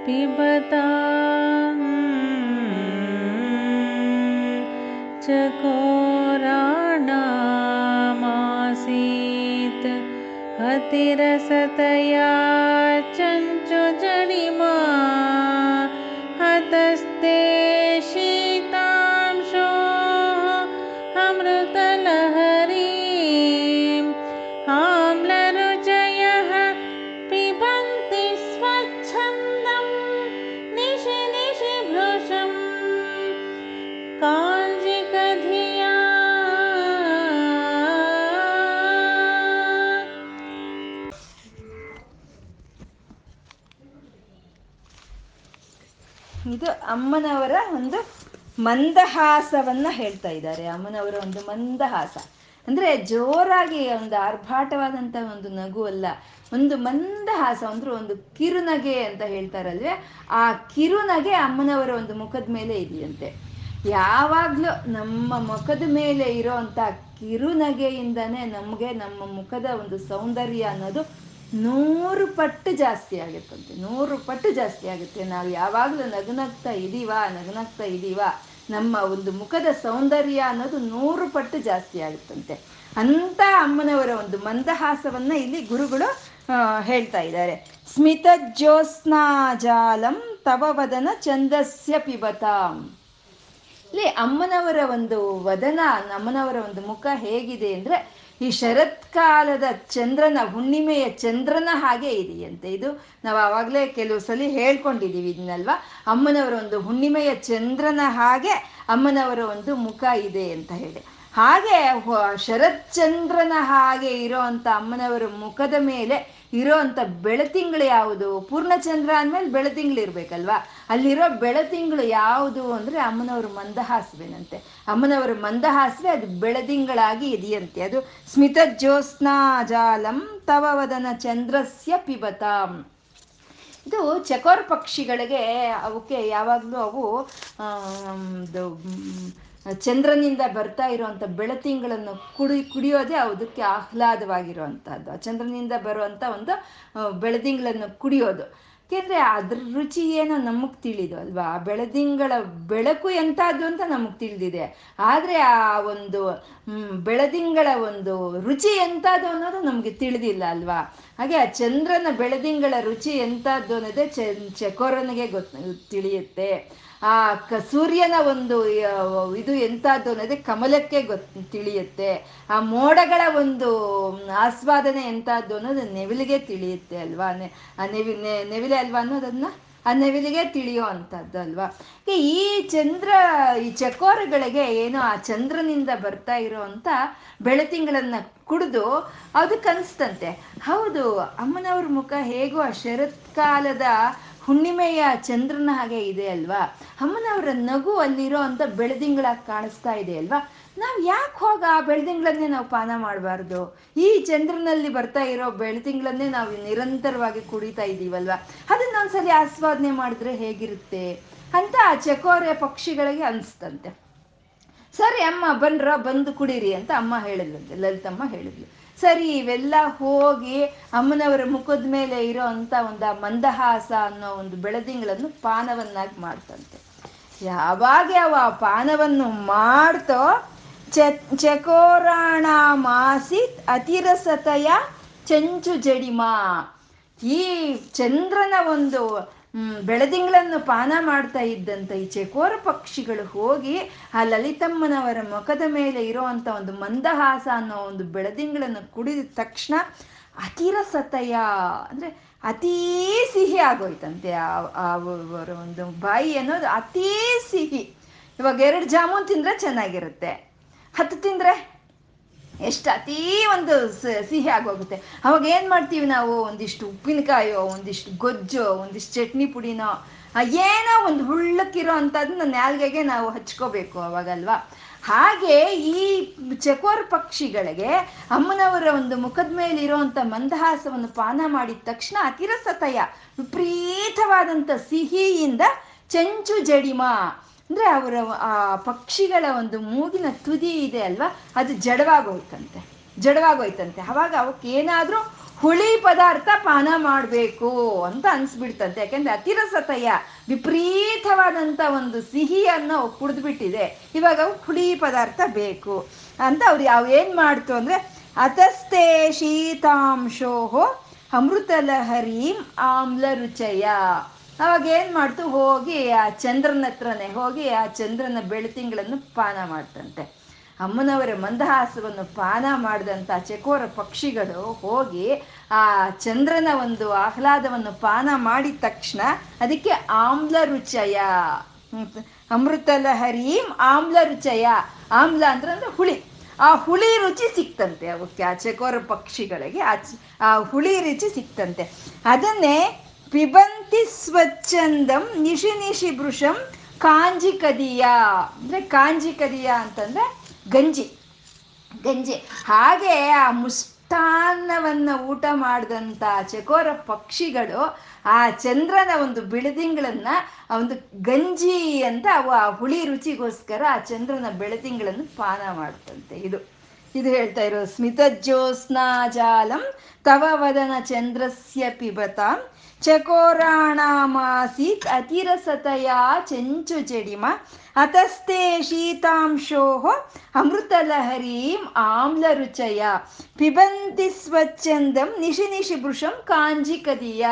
ಪಿಬತಾ ಚಕೋರಾಣಾಮಾಸೀತ್ ಅತಿರಸತಯಾ ಚಂಚುಜನಿಮಾ ಹತಸ್ತೆ ಶೀತಾಂಶೋ ಅಮೃತಲಹರೀಂ ಆಮ್ಲರುಚಯಃ ಪಿಬಂತಿ ಸ್ವಚ್ಛಂದಂ ನಿಶಿ ನಿಶಿ ಭೃಶಂ ಕಾಂಜಿಕಧಿಯಾ. ಇದು ಅಮ್ಮನವರ ಒಂದು ಮಂದಹಾಸವನ್ನ ಹೇಳ್ತಾ ಇದ್ದಾರೆ. ಅಮ್ಮನವರ ಒಂದು ಮಂದಹಾಸ ಅಂದ್ರೆ ಜೋರಾಗಿ ಒಂದು ಆರ್ಭಾಟವಾದಂತ ಒಂದು ನಗು ಅಲ್ಲ, ಒಂದು ಮಂದಹಾಸ ಅಂದ್ರೆ ಒಂದು ಕಿರುನಗೆ ಅಂತ ಹೇಳ್ತಾರಲ್ವೇ, ಆ ಕಿರುನಗೆ ಅಮ್ಮನವರ ಒಂದು ಮುಖದ ಮೇಲೆ ಇದೆಯಂತೆ. ಯಾವಾಗ್ಲೂ ನಮ್ಮ ಮುಖದ ಮೇಲೆ ಇರೋಂತ ಕಿರುನಗೆಯಿಂದಾನೆ ನಮ್ಗೆ ನಮ್ಮ ಮುಖದ ಒಂದು ಸೌಂದರ್ಯ ಅನ್ನೋದು ನೂರು ಪಟ್ಟು ಜಾಸ್ತಿ ಆಗುತ್ತಂತೆ, ನೂರು ಪಟ್ಟು ಜಾಸ್ತಿ ಆಗುತ್ತೆ. ನಾವು ಯಾವಾಗಲೂ ನಗುನಗ್ತಾ ಇದೀವಾ ನಗುನಗ್ತಾ ಇದೀವಾ ನಮ್ಮ ಒಂದು ಮುಖದ ಸೌಂದರ್ಯ ಅನ್ನೋದು ನೂರು ಪಟ್ಟು ಜಾಸ್ತಿ ಆಗುತ್ತಂತೆ. ಅಂತ ಅಮ್ಮನವರ ಒಂದು ಮಂದಹಾಸವನ್ನ ಇಲ್ಲಿ ಗುರುಗಳು ಹೇಳ್ತಾ ಇದ್ದಾರೆ. ಸ್ಮಿತ ಜ್ಯೋತ್ಸ್ನಾ ಜಾಲಂ ತವವದನ ಛಂದಸ್ಯ ಪಿಬತಾಂ. ಇಲ್ಲಿ ಅಮ್ಮನವರ ಒಂದು ವದನ, ಅಮ್ಮನವರ ಒಂದು ಮುಖ ಹೇಗಿದೆ ಅಂದ್ರೆ ಈ ಶರತ್ಕಾಲದ ಚಂದ್ರನ, ಹುಣ್ಣಿಮೆಯ ಚಂದ್ರನ ಹಾಗೆ ಇದೆಯಂತೆ. ಇದು ನಾವು ಆವಾಗಲೇ ಕೆಲವು ಸಲ ಹೇಳ್ಕೊಂಡಿದ್ದೀವಿ ಇದನ್ನಲ್ವಾ, ಅಮ್ಮನವರ ಒಂದು ಹುಣ್ಣಿಮೆಯ ಚಂದ್ರನ ಹಾಗೆ ಅಮ್ಮನವರ ಒಂದು ಮುಖ ಇದೆ ಅಂತ ಹೇಳಿ. ಹಾಗೆ ಶರತ್ಚಂದ್ರನ ಹಾಗೆ ಇರೋ ಅಂಥ ಅಮ್ಮನವರ ಮುಖದ ಮೇಲೆ ಇರೋ ಅಂಥ ಬೆಳತಿಂಗಳು ಯಾವುದು? ಪೂರ್ಣಚಂದ್ರ ಅಂದಮೇಲೆ ಬೆಳತಿಂಗಳು ಇರಬೇಕಲ್ವಾ, ಅಲ್ಲಿರೋ ಬೆಳತಿಂಗಳು ಯಾವುದು ಅಂದರೆ ಅಮ್ಮನವ್ರ ಮಂದಹಾಸವೇನಂತೆ. ಅಮ್ಮನವರ ಮಂದಹಾಸವೇ ಅದು ಬೆಳದಿಂಗಳಾಗಿ ಇದೆಯಂತೆ. ಅದು ಸ್ಮಿತ ಜ್ಯೋತ್ಸ್ನಾ ಜಾಲಂ ತವವದನ ಚಂದ್ರಸ್ಯ ಪಿಬತಾಂ. ಇದು ಚಕೋರ್ ಪಕ್ಷಿಗಳಿಗೆ, ಅವಕ್ಕೆ ಯಾವಾಗಲೂ ಅವು ಚಂದ್ರನಿಂದ ಬರ್ತಾ ಇರುವಂಥ ಬೆಳತಿಂಗಳನ್ನು ಕುಡಿ ಕುಡಿಯೋದೇ ಅದಕ್ಕೆ ಆಹ್ಲಾದವಾಗಿರುವಂಥದ್ದು. ಚಂದ್ರನಿಂದ ಬರುವಂಥ ಒಂದು ಬೆಳದಿಂಗಳನ್ನು ಕುಡಿಯೋದು, ಏಕೆಂದರೆ ಅದ್ರ ರುಚಿ ಏನೋ ನಮಗೆ ತಿಳಿದು ಅಲ್ವಾ, ಆ ಬೆಳದಿಂಗಳ ಬೆಳಕು ಎಂಥದ್ದು ಅಂತ ನಮಗೆ ತಿಳಿದಿದೆ. ಆದರೆ ಆ ಒಂದು ಬೆಳದಿಂಗಳ ಒಂದು ರುಚಿ ಎಂಥದ್ದು ಅನ್ನೋದು ನಮಗೆ ತಿಳಿದಿಲ್ಲ ಅಲ್ವಾ. ಹಾಗೆ ಆ ಚಂದ್ರನ ಬೆಳದಿಂಗಳ ರುಚಿ ಎಂಥದ್ದು ಅನ್ನೋದೇ ಚಕೋರನಿಗೆ ಗೊತ್ತು ತಿಳಿಯುತ್ತೆ. ಆ ಸೂರ್ಯನ ಒಂದು ಇದು ಎಂಥದ್ದು ಅನ್ನೋದೇ ಕಮಲಕ್ಕೆ ಗೊತ್ತು ತಿಳಿಯುತ್ತೆ. ಆ ಮೋಡಗಳ ಒಂದು ಆಸ್ವಾದನೆ ಎಂಥದ್ದು ಅನ್ನೋದು ನೆವಿಲಿಗೆ ತಿಳಿಯುತ್ತೆ ಅಲ್ವಾ. ಆ ನೆವಿ ನೆವಿಲೆ ಅಲ್ವಾ ಅನ್ನೋದನ್ನ ಆ ನೆವಿಲಿಗೆ ತಿಳಿಯೋ ಅಂಥದ್ದು ಅಲ್ವಾ. ಈ ಚಂದ್ರ ಈ ಚಕೋರಗಳಿಗೆ ಏನೋ ಆ ಚಂದ್ರನಿಂದ ಬರ್ತಾ ಇರೋ ಅಂಥ ಬೆಳತಿಂಗಳನ್ನು ಕುಡಿದು ಅದಕ್ಕನ್ಸ್ತಂತೆ, ಹೌದು ಅಮ್ಮನವ್ರ ಮುಖ ಹೇಗೋ ಆ ಶರತ್ಕಾಲದ ಹುಣ್ಣಿಮೆಯ ಚಂದ್ರನ ಹಾಗೆ ಇದೆ ಅಲ್ವಾ, ಅಮ್ಮನವರ ನಗು ಅಲ್ಲಿರೋ ಅಂತ ಬೆಳದಿಂಗಳಾಗಿ ಕಾಣಿಸ್ತಾ ಇದೆ ಅಲ್ವಾ, ನಾವು ಯಾಕೆ ಹೋಗ ಆ ಬೆಳದಿಂಗಳನ್ನೇ ನಾವು ಪಾನ ಮಾಡಬಾರ್ದು? ಈ ಚಂದ್ರನಲ್ಲಿ ಬರ್ತಾ ಇರೋ ಬೆಳದಿಂಗಳನ್ನೇ ನಾವು ನಿರಂತರವಾಗಿ ಕುಡಿತಾ ಇದ್ದೀವಲ್ವಾ, ಅದನ್ನ ಒಂದ್ಸಲಿ ಆಸ್ವಾದನೆ ಮಾಡಿದ್ರೆ ಹೇಗಿರುತ್ತೆ ಅಂತ ಆ ಚಕೋರೆ ಪಕ್ಷಿಗಳಿಗೆ ಅನಿಸ್ತಂತೆ. ಸರಿ ಅಮ್ಮ ಬನ್ರ ಬಂದು ಕುಡೀರಿ ಅಂತ ಅಮ್ಮ ಹೇಳಿದ್ಲಂತೆ, ಲಲಿತಮ್ಮ ಹೇಳಿದ್ಲು. ಸರಿ, ಇವೆಲ್ಲ ಹೋಗಿ ಅಮ್ಮನವರ ಮುಖದ ಮೇಲೆ ಇರೋ ಅಂಥ ಒಂದು ಮಂದಹಾಸ ಅನ್ನೋ ಒಂದು ಬೆಳದಿಂಗಳನ್ನು ಪಾನವನ್ನಾಗಿ ಮಾಡ್ತಂತೆ. ಯಾವಾಗ ಅವ ಆ ಪಾನವನ್ನು ಮಾಡ್ತೋ ಚ ಚಕೋರಾಣ ಮಾಸಿತ್ ಅತಿರಸತೆಯ ಚಂಚು ಜಡಿಮಾ. ಈ ಚಂದ್ರನ ಒಂದು ಬೆಳದಿಂಗಳನ್ನು ಪಾನ ಮಾಡ್ತಾ ಇದ್ದಂಥ ಈ ಚಕೋರ ಪಕ್ಷಿಗಳು ಹೋಗಿ ಆ ಲಲಿತಮ್ಮನವರ ಮುಖದ ಮೇಲೆ ಇರೋವಂಥ ಒಂದು ಮಂದಹಾಸ ಅನ್ನೋ ಒಂದು ಬೆಳದಿಂಗಳನ್ನು ಕುಡಿದ ತಕ್ಷಣ ಅತಿರಸತೆಯ ಅಂದರೆ ಅತೀ ಸಿಹಿ ಆಗೋಯ್ತಂತೆ. ಅವರ ಒಂದು ಬಾಯಿ ಅನ್ನೋದು ಅತೀ ಸಿಹಿ. ಇವಾಗ ಎರಡು ಜಾಮೂನ್ ತಿಂದರೆ ಚೆನ್ನಾಗಿರುತ್ತೆ, ಹತ್ತು ತಿಂದರೆ ಎಷ್ಟು ಅತೀ ಒಂದು ಸಿಹಿ ಆಗೋಗುತ್ತೆ. ಅವಾಗ ಏನು ಮಾಡ್ತೀವಿ ನಾವು, ಒಂದಿಷ್ಟು ಉಪ್ಪಿನಕಾಯೋ ಒಂದಿಷ್ಟು ಗೊಜ್ಜೋ ಒಂದಿಷ್ಟು ಚಟ್ನಿ ಪುಡಿನೋ ಏನೋ ಒಂದು ಹುಳ್ಳಕ್ಕಿರೋ ಅಂಥದ್ದನ್ನ ನಾಲ್ಗೆಗೆ ನಾವು ಹಚ್ಕೋಬೇಕು ಅವಾಗಲ್ವಾ. ಹಾಗೆ ಈ ಚಕೋರ್ ಪಕ್ಷಿಗಳಿಗೆ ಅಮ್ಮನವರ ಒಂದು ಮುಖದ ಮೇಲಿರೋಂಥ ಮಂದಹಾಸವನ್ನು ಪಾನ ಮಾಡಿದ ತಕ್ಷಣ ಅತಿರಸತಯ ವಿಪರೀತವಾದಂಥ ಸಿಹಿಯಿಂದ ಚಂಚು ಜಡಿಮ ಅಂದರೆ ಅವರ ಆ ಪಕ್ಷಿಗಳ ಒಂದು ಮೂಗಿನ ತುದಿ ಇದೆ ಅಲ್ವಾ, ಅದು ಜಡವಾಗೋಯ್ತಂತೆ ಜಡವಾಗೋಯ್ತಂತೆ ಅವಾಗ ಅವಕ್ಕೇನಾದರೂ ಹುಳಿ ಪದಾರ್ಥ ಪಾನ ಮಾಡಬೇಕು ಅಂತ ಅನಿಸ್ಬಿಡ್ತಂತೆ. ಯಾಕೆಂದರೆ ಅತಿರಸತಯ ವಿಪರೀತವಾದಂಥ ಒಂದು ಸಿಹಿಯನ್ನು ಅವು ಕುಡಿದ್ಬಿಟ್ಟಿದೆ, ಇವಾಗ ಅವು ಹುಳಿ ಪದಾರ್ಥ ಬೇಕು ಅಂತ ಅವ್ರು ಯಾವ ಏನು ಮಾಡ್ತು ಅಂದರೆ, ಅತಸ್ತೆ ಶೀತಾಂಶೋ ಅಮೃತಲಹರೀಂ ಆಮ್ಲ ರುಚಯ. ಅವಾಗ ಏನು ಮಾಡ್ತು, ಹೋಗಿ ಆ ಚಂದ್ರನ ಹತ್ರನೇ ಹೋಗಿ ಆ ಚಂದ್ರನ ಬೆಳತಿಂಗಳನ್ನು ಪಾನ ಮಾಡ್ತಂತೆ. ಅಮ್ಮನವರ ಮಂದಹಾಸವನ್ನು ಪಾನ ಮಾಡಿದಂಥ ಚಕೋರ ಪಕ್ಷಿಗಳು ಹೋಗಿ ಆ ಚಂದ್ರನ ಒಂದು ಆಹ್ಲಾದವನ್ನು ಪಾನ ಮಾಡಿದ ತಕ್ಷಣ ಅದಕ್ಕೆ ಆಮ್ಲ ರುಚಯ, ಅಮೃತಲಹರೀಂ ಆಮ್ಲ ರುಚಯ, ಆಮ್ಲ ಅಂದ್ರೆ ಅಂದ್ರೆ ಹುಳಿ, ಆ ಹುಳಿ ರುಚಿ ಸಿಕ್ತಂತೆ ಅವಕ್ಕೆ, ಆ ಚಕೋರ ಪಕ್ಷಿಗಳಿಗೆ ಆ ಆ ಹುಳಿ ರುಚಿ ಸಿಕ್ತಂತೆ. ಅದನ್ನೇ ಪಿಬಂತಿ ಸ್ವಚ್ಛಂದಂ ನಿಶಿ ನಿಶಿ ಭೃಶಂ ಕಾಂಜಿ ಕದಿಯ ಅಂದರೆ, ಕಾಂಜಿ ಕದಿಯ ಅಂತಂದರೆ ಗಂಜಿ ಗಂಜಿ. ಹಾಗೆ ಆ ಮುಷ್ಟಾನ್ನವನ್ನು ಊಟ ಮಾಡಿದಂಥ ಚಕೋರ ಪಕ್ಷಿಗಳು ಆ ಚಂದ್ರನ ಒಂದು ಬೆಳದಿಂಗಳನ್ನು ಒಂದು ಗಂಜಿ ಅಂತ ಅವು ಆ ಹುಳಿ ರುಚಿಗೋಸ್ಕರ ಆ ಚಂದ್ರನ ಬೆಳದಿಂಗಳನ್ನು ಪಾನ ಮಾಡ್ತಂತೆ. ಇದು ಇದು ಹೇಳ್ತಾ ಇರೋ ಸ್ಮಿತಜ್ಯೋತ್ಸ್ನಾಜಾಲಂ ತವ ವದನ ಚಂದ್ರಸ್ಯ ಪಿಬತಾಂ ಚಕೋರಾಣಾಮಾಸೀತ್ ಅತಿರಸತಯ ಚಂಚು ಜಡಿಮ ಅತಸ್ತೆ ಶೀತಾಂಶೋ ಅಮೃತಲಹರೀಂ ಆಮ್ಲ ರುಚಯ ಪಿಬಂತಿ ಸ್ವಚ್ಛಂದಂ ನಿಶಿ ನಿಶಿ ಭೃಶಂ ಕಾಂಜಿ ಕದಿಯ.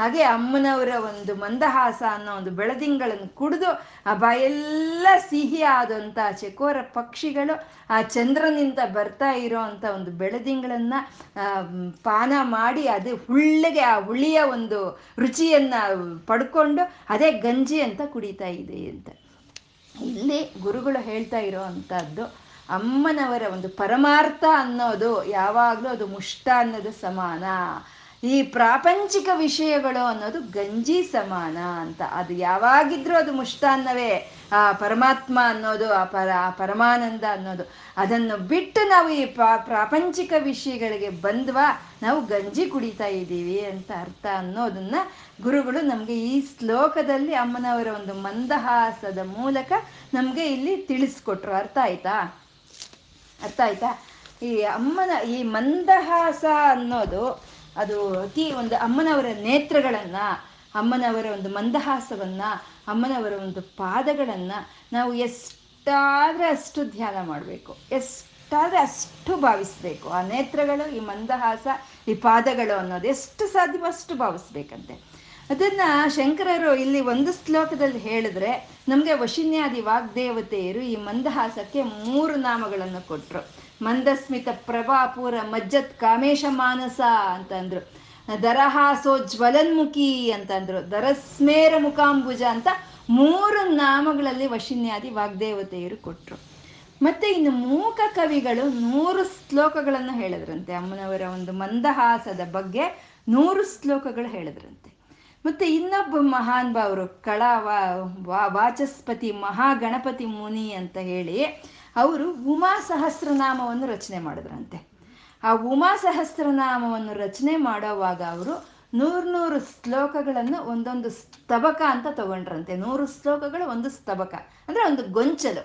ಹಾಗೆ ಅಮ್ಮನವರ ಒಂದು ಮಂದಹಾಸ ಅನ್ನೋ ಒಂದು ಬೆಳದಿಂಗಳನ್ನು ಕುಡಿದು ಆ ಬಾಯೆಲ್ಲ ಸಿಹಿ ಆದಂಥ ಚಕೋರ ಪಕ್ಷಿಗಳು ಆ ಚಂದ್ರನಿಂದ ಬರ್ತಾ ಇರೋ ಅಂಥ ಒಂದು ಬೆಳದಿಂಗಳನ್ನು ಪಾನ ಮಾಡಿ ಅದು ಹುಳ್ಳಿಗೆ ಆ ಹುಳಿಯ ಒಂದು ರುಚಿಯನ್ನು ಪಡ್ಕೊಂಡು ಅದೇ ಗಂಜಿ ಅಂತ ಕುಡಿತಾ ಇದೆ ಅಂತ. ಇಲ್ಲಿ ಗುರುಗಳು ಹೇಳ್ತಾ ಇರೋ ಅಂಥದ್ದು ಅಮ್ಮನವರ ಒಂದು ಪರಮಾರ್ಥ ಅನ್ನೋದು ಯಾವಾಗಲೂ ಅದು ಮುಷ್ಟಾನ್ನದ ಸಮಾನ, ಈ ಪ್ರಾಪಂಚಿಕ ವಿಷಯಗಳು ಅನ್ನೋದು ಗಂಜಿ ಸಮಾನ ಅಂತ. ಅದು ಯಾವಾಗಿದ್ರೂ ಅದು ಮುಷ್ಟಾನ್ನವೇ, ಆ ಪರಮಾತ್ಮ ಅನ್ನೋದು, ಆ ಪರ ಆ ಪರಮಾನಂದ ಅನ್ನೋದು. ಅದನ್ನು ಬಿಟ್ಟು ನಾವು ಈ ಪ್ರಾಪಂಚಿಕ ವಿಷಯಗಳಿಗೆ ಬಂದ್ವಾ, ನಾವು ಗಂಜಿ ಕುಡಿತಾ ಇದ್ದೀವಿ ಅಂತ ಅರ್ಥ ಅನ್ನೋದನ್ನ ಗುರುಗಳು ನಮಗೆ ಈ ಶ್ಲೋಕದಲ್ಲಿ ಅಮ್ಮನವರ ಒಂದು ಮಂದಹಾಸದ ಮೂಲಕ ನಮಗೆ ಇಲ್ಲಿ ತಿಳಿಸ್ಕೊಟ್ರು. ಅರ್ಥ ಆಯ್ತಾ? ಅರ್ಥ ಆಯ್ತಾ? ಈ ಅಮ್ಮನ ಈ ಮಂದಹಾಸ ಅನ್ನೋದು ಅದು ಅತಿ ಒಂದು ಅಮ್ಮನವರ ನೇತ್ರಗಳನ್ನು, ಅಮ್ಮನವರ ಒಂದು ಮಂದಹಾಸವನ್ನು, ಅಮ್ಮನವರ ಒಂದು ಪಾದಗಳನ್ನು ನಾವು ಎಷ್ಟಾದರೆ ಅಷ್ಟು ಧ್ಯಾನ ಮಾಡಬೇಕು, ಎಷ್ಟಾದರೆ ಅಷ್ಟು ಭಾವಿಸ್ಬೇಕು. ಆ ನೇತ್ರಗಳು, ಈ ಮಂದಹಾಸ, ಈ ಪಾದಗಳು ಅನ್ನೋದು ಎಷ್ಟು ಸಾಧ್ಯವೋ ಅಷ್ಟು ಭಾವಿಸ್ಬೇಕಂತೆ. ಅದನ್ನು ಶಂಕರರು ಇಲ್ಲಿ ಒಂದು ಶ್ಲೋಕದಲ್ಲಿ ಹೇಳಿದ್ರೆ, ನಮಗೆ ವಶಿನ್ಯಾದಿ ವಾಗ್ದೇವತೆಯರು ಈ ಮಂದಹಾಸಕ್ಕೆ ಮೂರು ನಾಮಗಳನ್ನು ಕೊಟ್ಟರು. ಮಂದಸ್ಮಿತ ಪ್ರಭಾಪೂರ ಮಜ್ಜತ್ ಕಾಮೇಶ ಮಾನಸ ಅಂತಂದ್ರು, ದರಹಾಸೋ ಜ್ವಲನ್ಮುಖಿ ಅಂತಂದ್ರು, ದರಸ್ಮೇರ ಮುಖಾಂಬುಜ ಅಂತ ಮೂರು ನಾಮಗಳಲ್ಲಿ ವಶಿನ್ಯಾದಿ ವಾಗ್ದೇವತೆಯರು ಕೊಟ್ಟರು. ಮತ್ತೆ ಇನ್ನು ಮೂಕ ಕವಿಗಳು ನೂರು ಶ್ಲೋಕಗಳನ್ನು ಹೇಳಿದ್ರಂತೆ ಅಮ್ಮನವರ ಒಂದು ಮಂದಹಾಸದ ಬಗ್ಗೆ, ನೂರು ಶ್ಲೋಕಗಳು ಹೇಳಿದ್ರಂತೆ. ಮತ್ತೆ ಇನ್ನೊಬ್ಬ ಮಹಾನ್ ಭಾವರು ಕಳಾ ವಾ ವಾಚಸ್ಪತಿ ಮಹಾಗಣಪತಿ ಮುನಿ ಅಂತ ಹೇಳಿ ಅವರು ಉಮಾ ಸಹಸ್ರನಾಮವನ್ನು ರಚನೆ ಮಾಡಿದ್ರಂತೆ. ಆ ಉಮಾ ಸಹಸ್ರನಾಮವನ್ನು ರಚನೆ ಮಾಡೋವಾಗ ಅವರು ನೂರ್ನೂರು ಶ್ಲೋಕಗಳನ್ನು ಒಂದೊಂದು ಸ್ತಬಕ ಅಂತ ತಗೊಂಡ್ರಂತೆ. ನೂರು ಶ್ಲೋಕಗಳು ಒಂದು ಸ್ತಬಕ ಅಂದರೆ ಒಂದು ಗೊಂಚಲು.